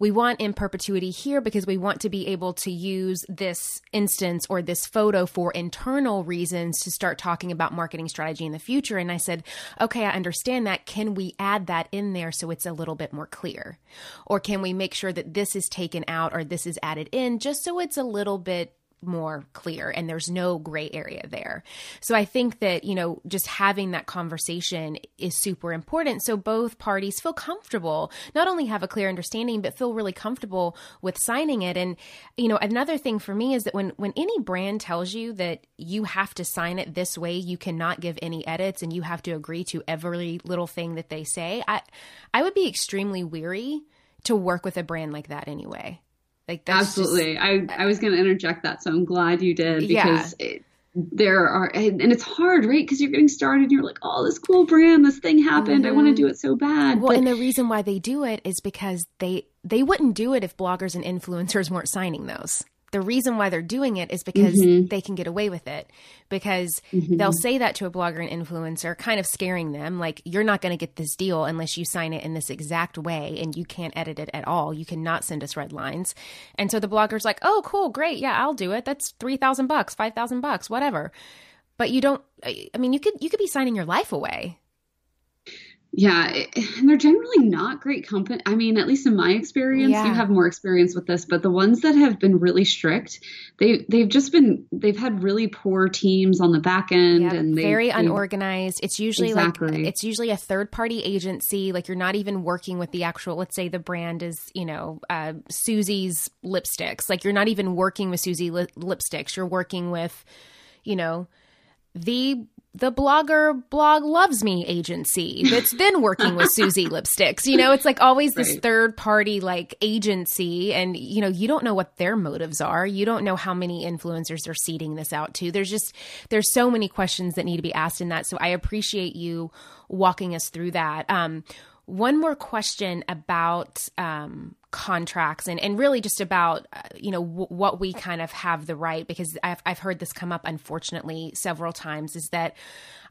we want in perpetuity here because we want to be able to use this instance or this photo for internal reasons to start talking about marketing strategy in the future. And I said, okay, I understand that. Can we add that in there so it's a little bit more clear? Or can we make sure that this is taken out or this is added in just so it's a little bit more clear and there's no gray area there? So I think that, you know, just having that conversation is super important. So both parties feel comfortable, not only have a clear understanding, but feel really comfortable with signing it. And, you know, another thing for me is that when any brand tells you that you have to sign it this way, you cannot give any edits and you have to agree to every little thing that they say, I would be extremely weary to work with a brand like that anyway. Like that's absolutely. Just, I was going to interject that, so I'm glad you did, because yeah. And it's hard, right? Because you're getting started and you're like, oh, this cool brand, this thing happened. Mm-hmm. I want to do it so bad. Well, and the reason why they do it is because they wouldn't do it if bloggers and influencers weren't signing those. the reason why they're doing it is because they can get away with it, because they'll say that to a blogger and influencer, kind of scaring them, like, you're not going to get this deal unless you sign it in this exact way, and you can't edit it at all. You cannot send us red lines. And so the blogger's like, oh, cool, great. Yeah, I'll do it. That's $3,000, $5,000, whatever. But you don't, I mean, you could be signing your life away. Yeah. And they're generally not great company. I mean, at least in my experience, you have more experience with this, but the ones that have been really strict, they've had really poor teams on the back end, and very unorganized. It's usually like, it's usually a third party agency. Like, you're not even working with the actual, let's say the brand is, Susie's lipsticks. Like, you're not even working with Susie lipsticks. You're working with, the blogger blog loves me agency that's then working with Susie lipsticks. It's like always this third party like agency, and you don't know what their motives are. You don't know how many influencers they're seeding this out to. There's so many questions that need to be asked in that. So I appreciate you walking us through that. One more question about contracts and really just about, what we kind of have the right, because I've heard this come up, unfortunately, several times, is that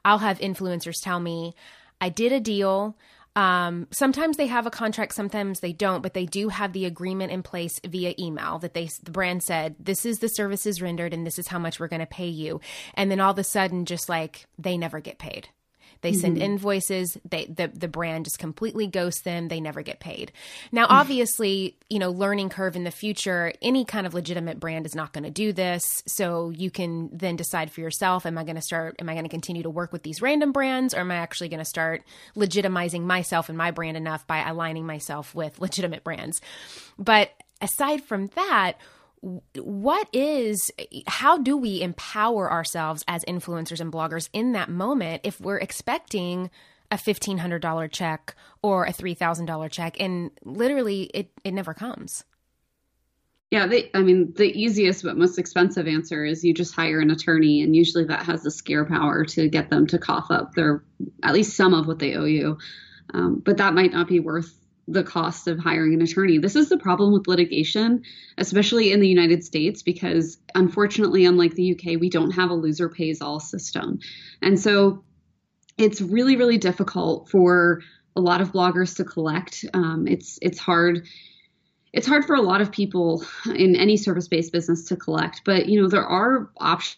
I'll have influencers tell me, I did a deal. Sometimes they have a contract, sometimes they don't, but they do have the agreement in place via email that the brand said, this is the services rendered and this is how much we're going to pay you. And then all of a sudden, just like, they never get paid. They send invoices. The brand just completely ghosts them. They never get paid. Now, obviously, learning curve in the future, any kind of legitimate brand is not going to do this. So you can then decide for yourself, am I going to continue to work with these random brands, or am I actually going to start legitimizing myself and my brand enough by aligning myself with legitimate brands? But aside from that, how do we empower ourselves as influencers and bloggers in that moment if we're expecting a $1,500 check or a $3,000 check, and literally it never comes? Yeah, the easiest but most expensive answer is you just hire an attorney, and usually that has the scare power to get them to cough up at least some of what they owe you. But that might not be worth the cost of hiring an attorney. This is the problem with litigation, especially in the United States, because unfortunately, unlike the UK, we don't have a loser pays all system. And so it's really, really difficult for a lot of bloggers to collect. It's hard. It's hard for a lot of people in any service-based business to collect, but there are options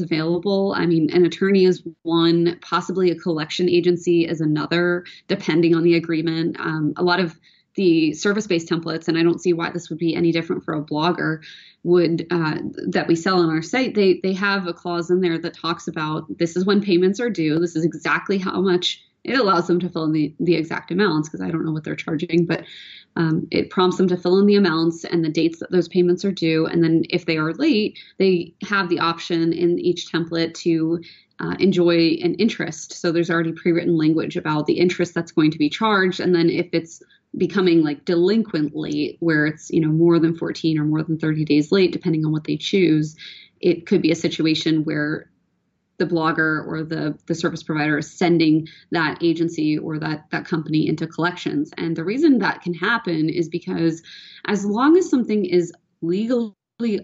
available. I mean, an attorney is one, possibly a collection agency is another, depending on the agreement. A lot of the service-based templates, and I don't see why this would be any different for a blogger, that we sell on our site, they have a clause in there that talks about, this is when payments are due. This is exactly how much. It allows them to fill in the exact amounts, because I don't know what they're charging, but it prompts them to fill in the amounts and the dates that those payments are due. And then if they are late, they have the option in each template to enjoy an interest. So there's already pre-written language about the interest that's going to be charged. And then if it's becoming like delinquent late, where it's more than 14 or more than 30 days late, depending on what they choose, it could be a situation where the blogger or the service provider is sending that agency or that company into collections. And the reason that can happen is because as long as something is legally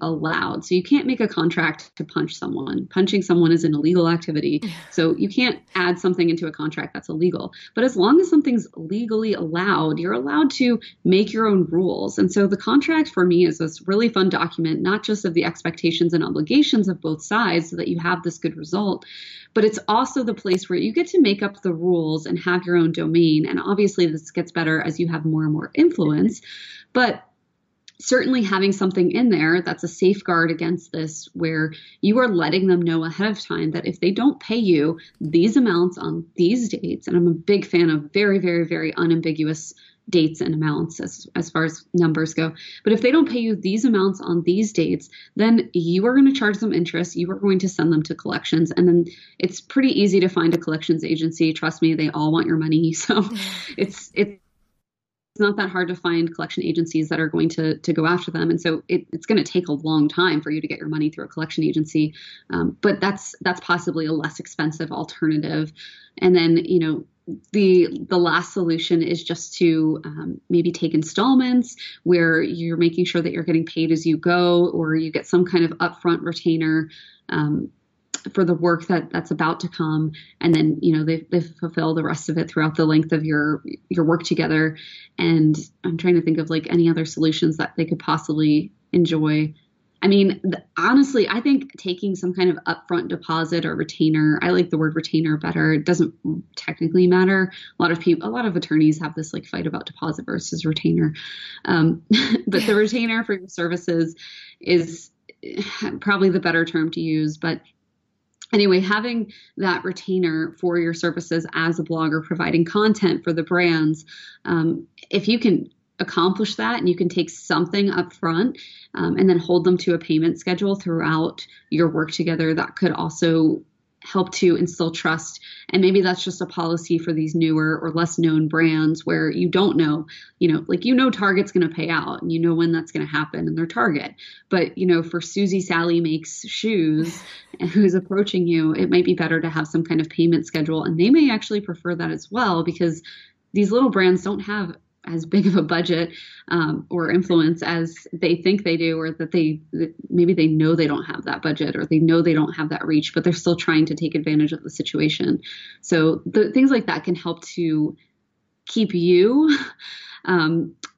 allowed, so you can't make a contract to punch someone. Punching someone is an illegal activity. So you can't add something into a contract that's illegal. But as long as something's legally allowed, you're allowed to make your own rules. And so the contract for me is this really fun document, not just of the expectations and obligations of both sides so that you have this good result, but it's also the place where you get to make up the rules and have your own domain. And obviously this gets better as you have more and more influence, but certainly having something in there that's a safeguard against this, where you are letting them know ahead of time that if they don't pay you these amounts on these dates, and I'm a big fan of very, very, very unambiguous dates and amounts as far as numbers go. But if they don't pay you these amounts on these dates, then you are going to charge them interest. You are going to send them to collections. And then it's pretty easy to find a collections agency. Trust me, they all want your money. So it's not that hard to find collection agencies that are going to go after them. And so it's going to take a long time for you to get your money through a collection agency. But that's possibly a less expensive alternative. And then, the last solution is just to maybe take installments where you're making sure that you're getting paid as you go, or you get some kind of upfront retainer for the work that's about to come. And then, you know, they fulfill the rest of it throughout the length of your work together. And I'm trying to think of like any other solutions that they could possibly enjoy. I mean, honestly, I think taking some kind of upfront deposit or retainer, I like the word retainer better. It doesn't technically matter. A lot of attorneys have this like fight about deposit versus retainer. But the retainer for your services is probably the better term to use. But anyway, having that retainer for your services as a blogger, providing content for the brands, if you can accomplish that and you can take something up front and then hold them to a payment schedule throughout your work together, that could also help to instill trust. And maybe that's just a policy for these newer or less known brands where you don't know, Target's going to pay out and you know when that's going to happen and their target. But, you know, for Susie Sally Makes Shoes who's approaching you, it might be better to have some kind of payment schedule. And they may actually prefer that as well, because these little brands don't have as big of a budget or influence as they think they do, or that maybe they know they don't have that budget, or they know they don't have that reach, but they're still trying to take advantage of the situation. So things like that can help to keep you in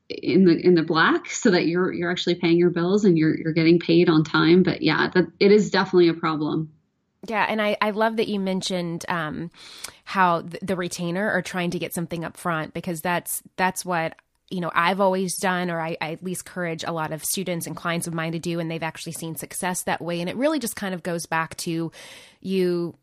the black, so that you're actually paying your bills and you're getting paid on time. But yeah, it is definitely a problem. Yeah. And I love that you mentioned how the retainer or trying to get something up front, because that's what, you know, I've always done, or I at least encourage a lot of students and clients of mine to do. And they've actually seen success that way. And it really just kind of goes back to you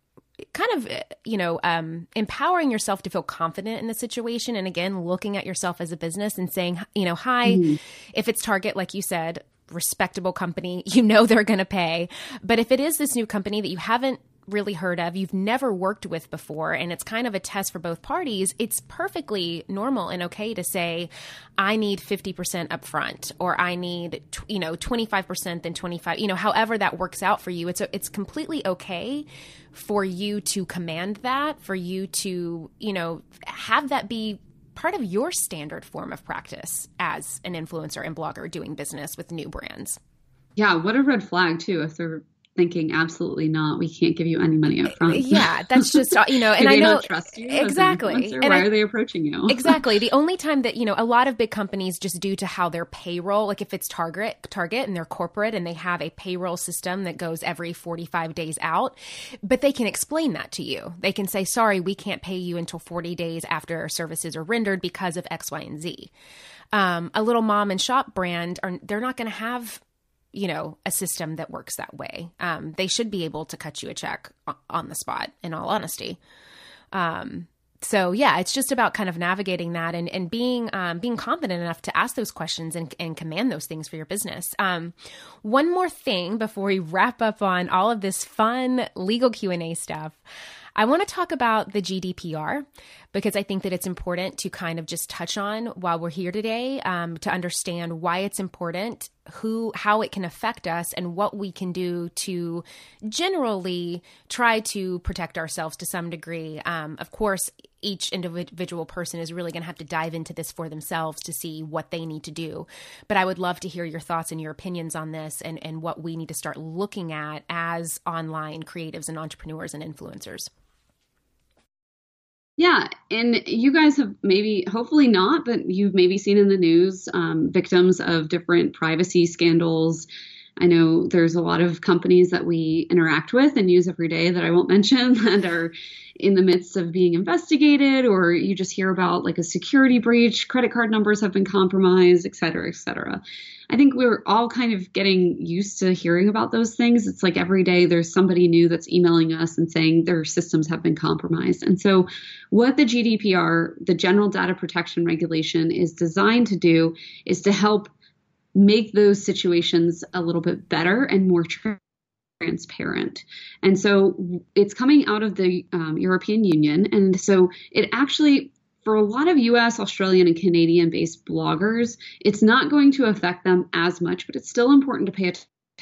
kind of, empowering yourself to feel confident in the situation. And again, looking at yourself as a business and saying, hi, if it's Target, like you said, respectable company, they're going to pay. But if it is this new company that you haven't really heard of, you've never worked with before, and it's kind of a test for both parties, it's perfectly normal and okay to say, I need 50% upfront, or I need, 25%, then 25%, however that works out for you. It's completely okay for you to command that, for you to, have that be part of your standard form of practice as an influencer and blogger doing business with new brands. Yeah. What a red flag too, if they're thinking, absolutely not, we can't give you any money up front. Yeah. That's just, and I know, not trust you exactly. And why are they approaching you? Exactly. The only time that, a lot of big companies, just due to how their payroll, like if it's Target and they're corporate and they have a payroll system that goes every 45 days out, but they can explain that to you. They can say, sorry, we can't pay you until 40 days after our services are rendered because of X, Y, and Z. A little mom and shop brand, they're not going to have a system that works that way. They should be able to cut you a check on the spot, in all honesty. So yeah, it's just about kind of navigating that and being confident enough to ask those questions and command those things for your business. One more thing before we wrap up on all of this fun legal Q&A stuff. I want to talk about the GDPR, because I think that it's important to kind of just touch on while we're here today, to understand why it's important, how it can affect us, and what we can do to generally try to protect ourselves to some degree. Of course, each individual person is really going to have to dive into this for themselves to see what they need to do. But I would love to hear your thoughts and your opinions on this and what we need to start looking at as online creatives and entrepreneurs and influencers. Yeah. And you guys have hopefully not, but you've maybe seen in the news victims of different privacy scandals. I know there's a lot of companies that we interact with and use every day that I won't mention that are in the midst of being investigated, or you just hear about like a security breach, credit card numbers have been compromised, et cetera, et cetera. I think we're all kind of getting used to hearing about those things. It's like every day there's somebody new that's emailing us and saying their systems have been compromised. And so what the GDPR, the General Data Protection Regulation, is designed to do is to help make those situations a little bit better and more transparent. And so it's coming out of the European Union. And so it actually, for a lot of US, Australian, and Canadian-based bloggers, it's not going to affect them as much, but it's still important to pay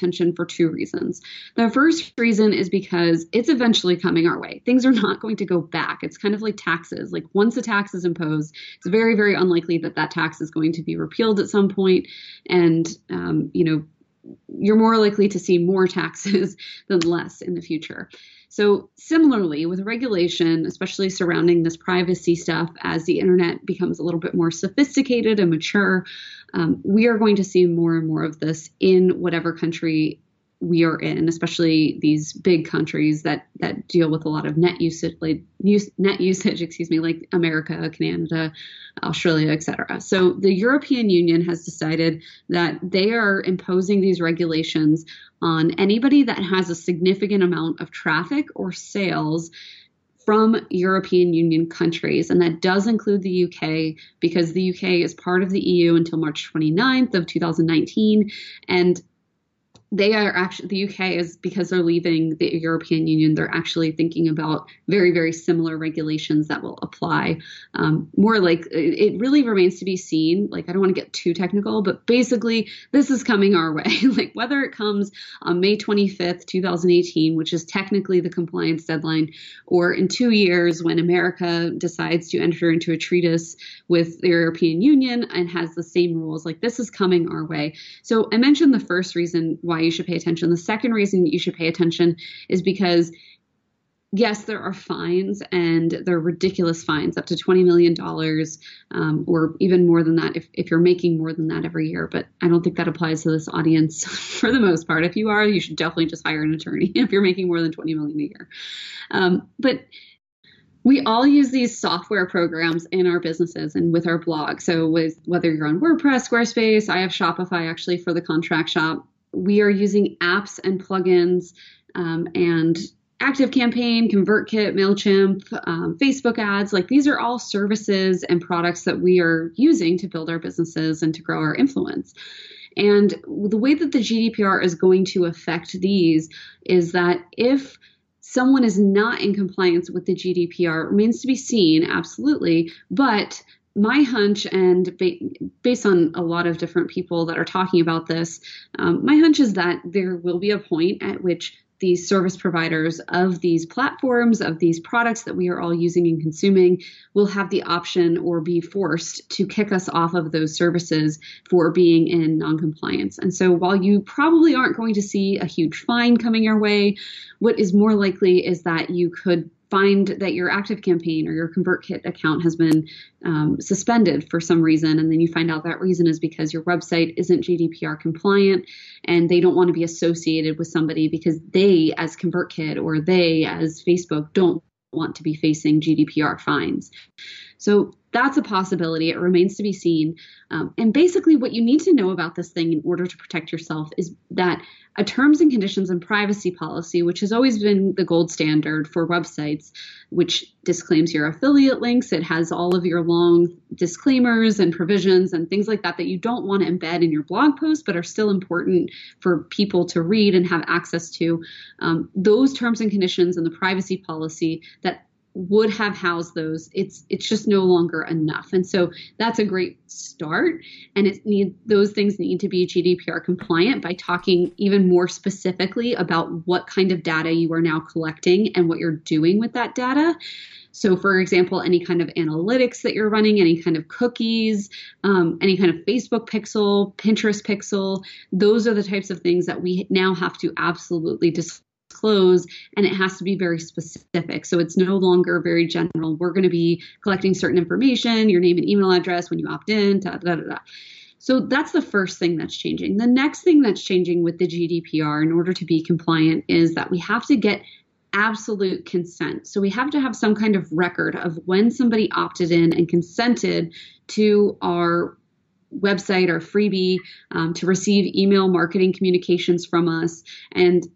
attention for two reasons. The first reason is because it's eventually coming our way. Things are not going to go back. It's kind of like taxes. Like once a tax is imposed, it's very, very unlikely that that tax is going to be repealed at some point. And, you know, you're more likely to see more taxes than less in the future. So similarly, with regulation, especially surrounding this privacy stuff, as the internet becomes a little bit more sophisticated and mature, we are going to see more and more of this in whatever country we are in, especially these big countries that deal with a lot of net usage, like America, Canada, Australia, etc. So the European Union has decided that they are imposing these regulations on anybody that has a significant amount of traffic or sales from European Union countries. And that does include the UK, because the UK is part of the EU until March 29th of 2019. And they are actually, the UK is, because they're leaving the European Union, they're actually thinking about very, very similar regulations that will apply. More like, it really remains to be seen. Like, I don't want to get too technical, but basically this is coming our way. Like whether it comes on May 25th, 2018, which is technically the compliance deadline, or in 2 years when America decides to enter into a treatise with the European Union and has the same rules, like this is coming our way. So I mentioned the first reason why you should pay attention. The second reason you should pay attention is because, yes, there are fines, and they're ridiculous fines, up to $20 million or even more than that if you're making more than that every year. But I don't think that applies to this audience for the most part. If you are, you should definitely just hire an attorney if you're making more than $20 million a year. But we all use these software programs in our businesses and with our blog. So whether you're on WordPress, Squarespace, I have Shopify actually for the Contract Shop. We are using apps and plugins and ActiveCampaign, ConvertKit, MailChimp, Facebook ads. Like these are all services and products that we are using to build our businesses and to grow our influence. And the way that the GDPR is going to affect these is that if someone is not in compliance with the GDPR, it remains to be seen, absolutely, but my hunch, and based on a lot of different people that are talking about this, my hunch is that there will be a point at which these service providers of these platforms, of these products that we are all using and consuming, will have the option or be forced to kick us off of those services for being in noncompliance. And so while you probably aren't going to see a huge fine coming your way, what is more likely is that you could find that your ActiveCampaign or your ConvertKit account has been suspended for some reason, and then you find out that reason is because your website isn't GDPR compliant, and they don't want to be associated with somebody because they, as ConvertKit, or they, as Facebook, don't want to be facing GDPR fines. So that's a possibility. It remains to be seen. And basically what you need to know about this thing in order to protect yourself is that a terms and conditions and privacy policy, which has always been the gold standard for websites, which disclaims your affiliate links. It has all of your long disclaimers and provisions and things like that that you don't want to embed in your blog post, but are still important for people to read and have access to. Those terms and conditions and the privacy policy that would have housed those, it's just no longer enough. And so that's a great start. And those things need to be GDPR compliant by talking even more specifically about what kind of data you are now collecting and what you're doing with that data. So for example, any kind of analytics that you're running, any kind of cookies, any kind of Facebook pixel, Pinterest pixel, those are the types of things that we now have to absolutely disclose, and it has to be very specific. So it's no longer very general. We're going to be collecting certain information, your name and email address when you opt in, da, da, da, da. So that's the first thing that's changing. The next thing that's changing with the GDPR in order to be compliant is that we have to get absolute consent. So we have to have some kind of record of when somebody opted in and consented to our website or freebie, to receive email marketing communications from us. And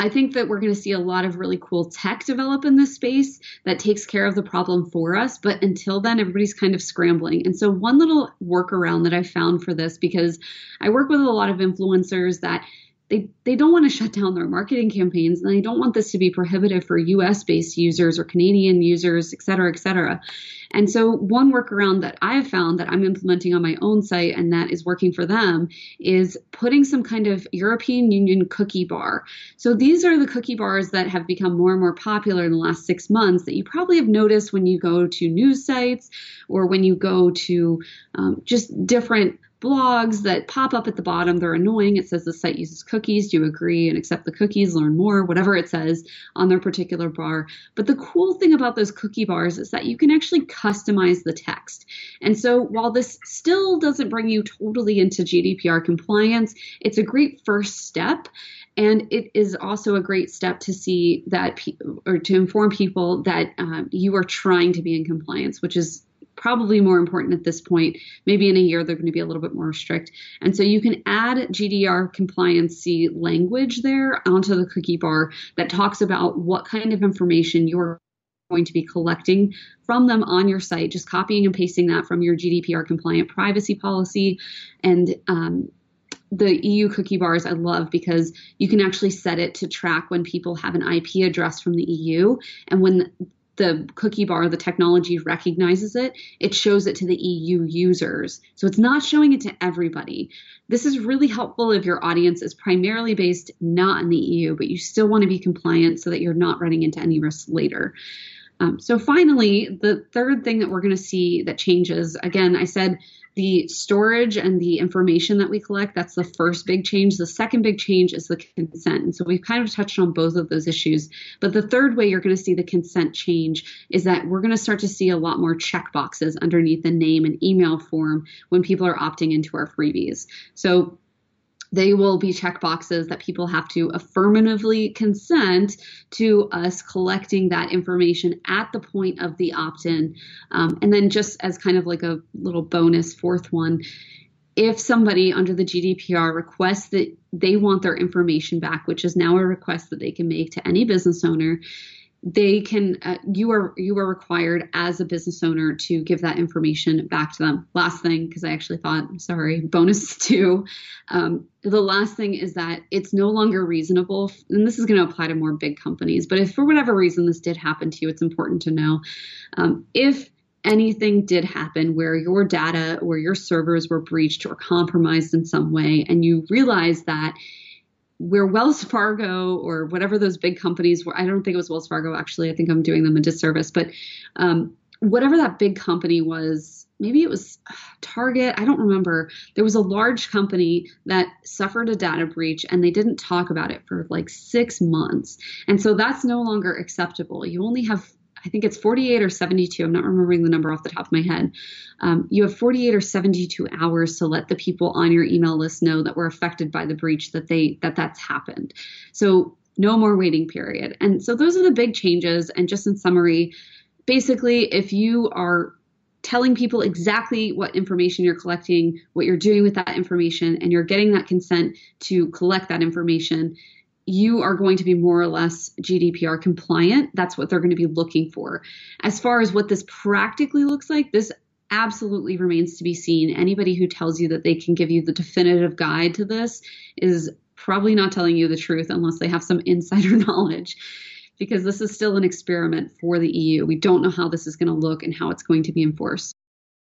I think that we're going to see a lot of really cool tech develop in this space that takes care of the problem for us. But until then, everybody's kind of scrambling. And so one little workaround that I found for this, because I work with a lot of influencers that they don't want to shut down their marketing campaigns, and they don't want this to be prohibitive for US-based users or Canadian users, et cetera, et cetera. And so one workaround that I have found that I'm implementing on my own site and that is working for them is putting some kind of European Union cookie bar. So these are the cookie bars that have become more and more popular in the last 6 months that you probably have noticed when you go to news sites or when you go to just different blogs that pop up at the bottom. They're annoying. It says the site uses cookies. Do you agree and accept the cookies? Learn more, whatever it says on their particular bar. But the cool thing about those cookie bars is that you can actually customize the text. And so while this still doesn't bring you totally into GDPR compliance, it's a great first step. And it is also a great step to see that or to inform people that you are trying to be in compliance, which is probably more important at this point. Maybe in a year, they're going to be a little bit more strict. And so you can add GDPR compliancy language there onto the cookie bar that talks about what kind of information you're going to be collecting from them on your site, just copying and pasting that from your GDPR compliant privacy policy. And the EU cookie bars I love because you can actually set it to track when people have an IP address from the EU, and when the cookie bar, the technology recognizes it, it shows it to the EU users. So it's not showing it to everybody. This is really helpful if your audience is primarily based not in the EU, but you still want to be compliant so that you're not running into any risks later. So finally, the third thing that we're going to see that changes, again, I said the storage and the information that we collect, that's the first big change. The second big change is the consent. And so we've kind of touched on both of those issues. But the third way you're going to see the consent change is that we're going to start to see a lot more checkboxes underneath the name and email form when people are opting into our freebies. So they will be checkboxes that people have to affirmatively consent to us collecting that information at the point of the opt-in. And then just as kind of like a little bonus fourth one, if somebody under the GDPR requests that they want their information back, which is now a request that they can make to any business owner, they can, you are required as a business owner to give that information back to them. Last thing, because I actually thought, bonus 2. The last thing is that it's no longer reasonable, and this is going to apply to more big companies, but if for whatever reason this did happen to you, it's important to know if anything did happen where your data or your servers were breached or compromised in some way, and you realize that where Wells Fargo or whatever those big companies were, I don't think it was Wells Fargo, actually. I think I'm doing them a disservice. But whatever that big company was, maybe it was Target. I don't remember. There was a large company that suffered a data breach, and they didn't talk about it for like 6 months. And so that's no longer acceptable. You only have, I think it's 48 or 72. I'm not remembering the number off the top of my head. You have 48 or 72 hours to let the people on your email list know that were affected by the breach that that's happened. So no more waiting period. And so those are the big changes. And just in summary, basically, if you are telling people exactly what information you're collecting, what you're doing with that information, and you're getting that consent to collect that information, you are going to be more or less GDPR compliant. That's what they're going to be looking for. As far as what this practically looks like, this absolutely remains to be seen. Anybody who tells you that they can give you the definitive guide to this is probably not telling you the truth unless they have some insider knowledge, because this is still an experiment for the EU. We don't know how this is going to look and how it's going to be enforced.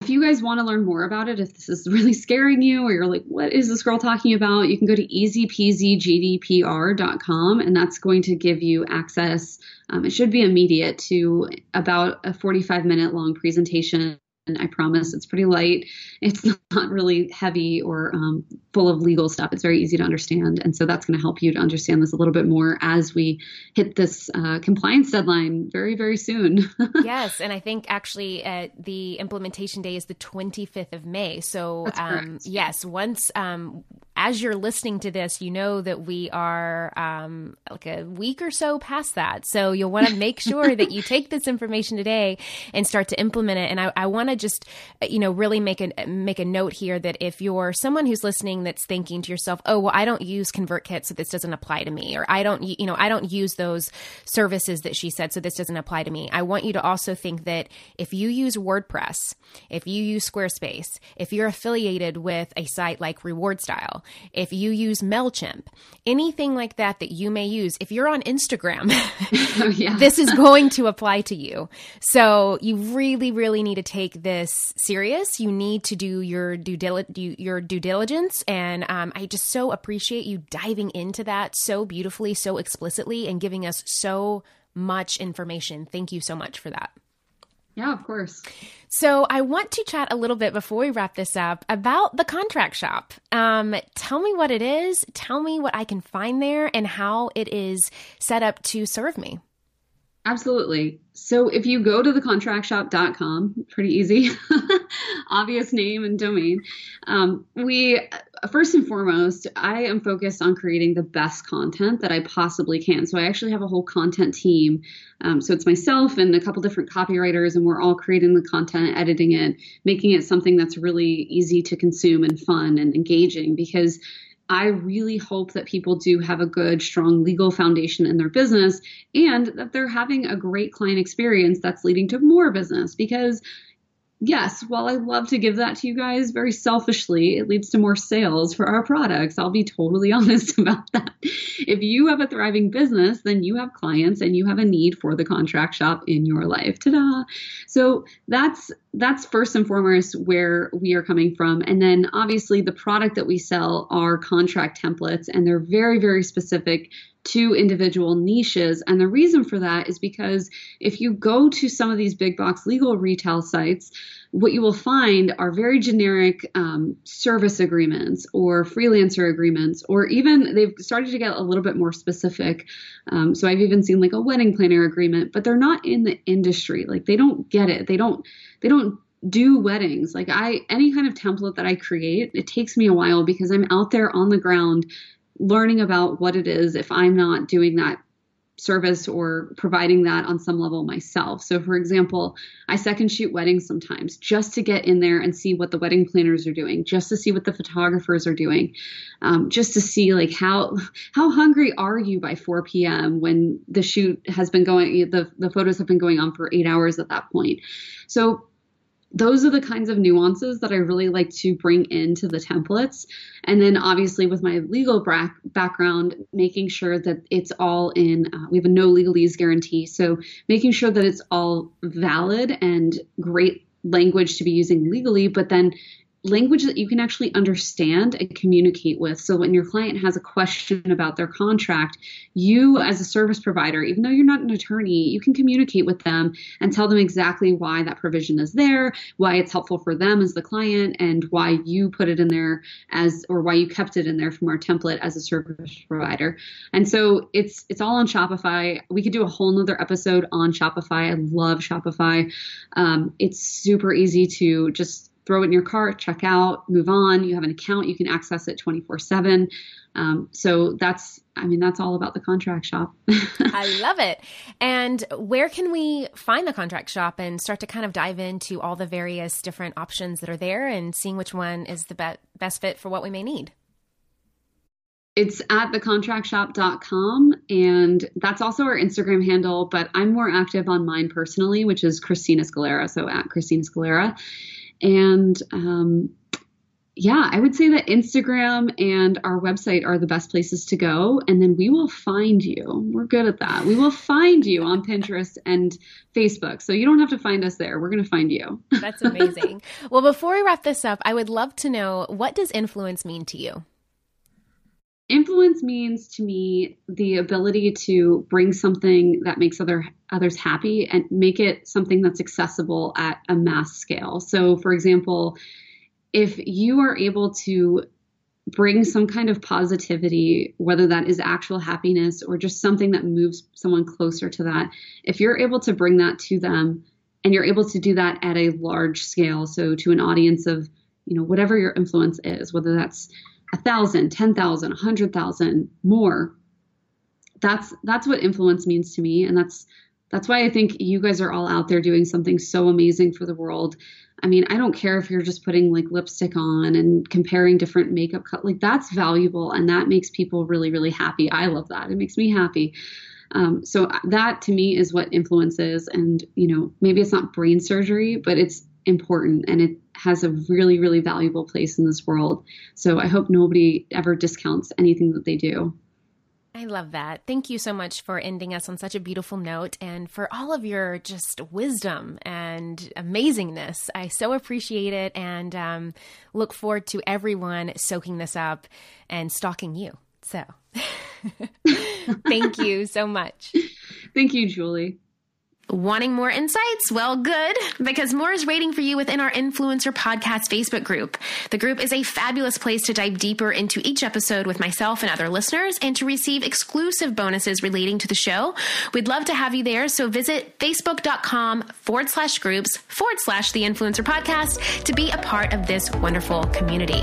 If you guys want to learn more about it, if this is really scaring you or you're like, what is this girl talking about? You can go to easypeasygdpr.com, and that's going to give you access. It should be immediate to about a 45-minute long presentation. I promise it's pretty light. It's not really heavy or full of legal stuff. It's very easy to understand. And so that's going to help you to understand this a little bit more as we hit this compliance deadline very, very soon. Yes. And I think actually the implementation day is the 25th of May. So yes, once as you're listening to this, you know that we are like a week or so past that. So you'll want to make sure that you take this information today and start to implement it. And I want to just, really make a note here that if you're someone who's listening that's thinking to yourself, oh, well, I don't use ConvertKit, so this doesn't apply to me, or I don't use those services that she said, so this doesn't apply to me. I want you to also think that if you use WordPress, if you use Squarespace, if you're affiliated with a site like Reward Style, if you use MailChimp, anything like that that you may use, if you're on Instagram, this is going to apply to you. So you really, really need to take this serious. You need to do your due diligence. And I just so appreciate you diving into that so beautifully, so explicitly, and giving us so much information. Thank you so much for that. Yeah, of course. So I want to chat a little bit before we wrap this up about The Contract Shop. Tell me what it is. Tell me what I can find there and how it is set up to serve me. Absolutely. So if you go to thecontractshop.com, pretty easy, obvious name and domain. We first and foremost, I am focused on creating the best content that I possibly can. So I actually have a whole content team. So it's myself and a couple different copywriters, and we're all creating the content, editing it, making it something that's really easy to consume and fun and engaging, because I really hope that people do have a good, strong legal foundation in their business, and that they're having a great client experience that's leading to more business. Because yes, while I love to give that to you guys very selfishly, it leads to more sales for our products. I'll be totally honest about that. If you have a thriving business, then you have clients and you have a need for The Contract Shop in your life. Ta-da! So that's first and foremost where we are coming from. And then obviously the product that we sell are contract templates, and they're very, very specific to individual niches. And the reason for that is because if you go to some of these big box legal retail sites, what you will find are very generic service agreements or freelancer agreements, or even they've started to get a little bit more specific. So I've even seen like a wedding planner agreement, but they're not in the industry. Like they don't get it. They don't do weddings. Like any kind of template that I create, it takes me a while because I'm out there on the ground learning about what it is if I'm not doing that service or providing that on some level myself. So for example, I second shoot weddings sometimes just to get in there and see what the wedding planners are doing, just to see what the photographers are doing, just to see like how hungry are you by 4 p.m. when the shoot has been going, the photos have been going on for 8 hours at that point. So those are the kinds of nuances that I really like to bring into the templates. And then obviously with my legal background, making sure that it's all in, we have a no legalese guarantee. So making sure that it's all valid and great language to be using legally, but then language that you can actually understand and communicate with. So when your client has a question about their contract, you as a service provider, even though you're not an attorney, you can communicate with them and tell them exactly why that provision is there, why it's helpful for them as the client, and why you put it in there as, or why you kept it in there from our template as a service provider. And so it's all on Shopify. We could do a whole nother episode on Shopify. I love Shopify. It's super easy to just throw it in your cart, check out, move on. You have an account, you can access it 24/7. So that's all about The Contract Shop. I love it. And where can we find The Contract Shop and start to kind of dive into all the various different options that are there and seeing which one is the best fit for what we may need? It's at thecontractshop.com, and that's also our Instagram handle, but I'm more active on mine personally, which is Christina Scalera, so at Christina Scalera. And, I would say that Instagram and our website are the best places to go. And then we will find you. We're good at that. We will find you on Pinterest and Facebook. So you don't have to find us there. We're going to find you. That's amazing. Well, before we wrap this up, I would love to know, what does influence mean to you? Influence means to me the ability to bring something that makes others happy and make it something that's accessible at a mass scale. So for example, if you are able to bring some kind of positivity, whether that is actual happiness or just something that moves someone closer to that, if you're able to bring that to them and you're able to do that at a large scale, so to an audience of, whatever your influence is, whether that's 1,000, 10,000, 100,000 more. That's what influence means to me. And that's why I think you guys are all out there doing something so amazing for the world. I mean, I don't care if you're just putting like lipstick on and comparing different makeup, like that's valuable. And that makes people really, really happy. I love that. It makes me happy. So that to me is what influence is. And, maybe it's not brain surgery, but it's important. And it has a really, really valuable place in this world. So I hope nobody ever discounts anything that they do. I love that. Thank you so much for ending us on such a beautiful note and for all of your just wisdom and amazingness. I so appreciate it and look forward to everyone soaking this up and stalking you. So thank you so much. Thank you, Julie. Wanting more insights? Well, good, because more is waiting for you within our Influencer Podcast Facebook group. The group is a fabulous place to dive deeper into each episode with myself and other listeners and to receive exclusive bonuses relating to the show. We'd love to have you there. So visit facebook.com/groups/The Influencer Podcast to be a part of this wonderful community.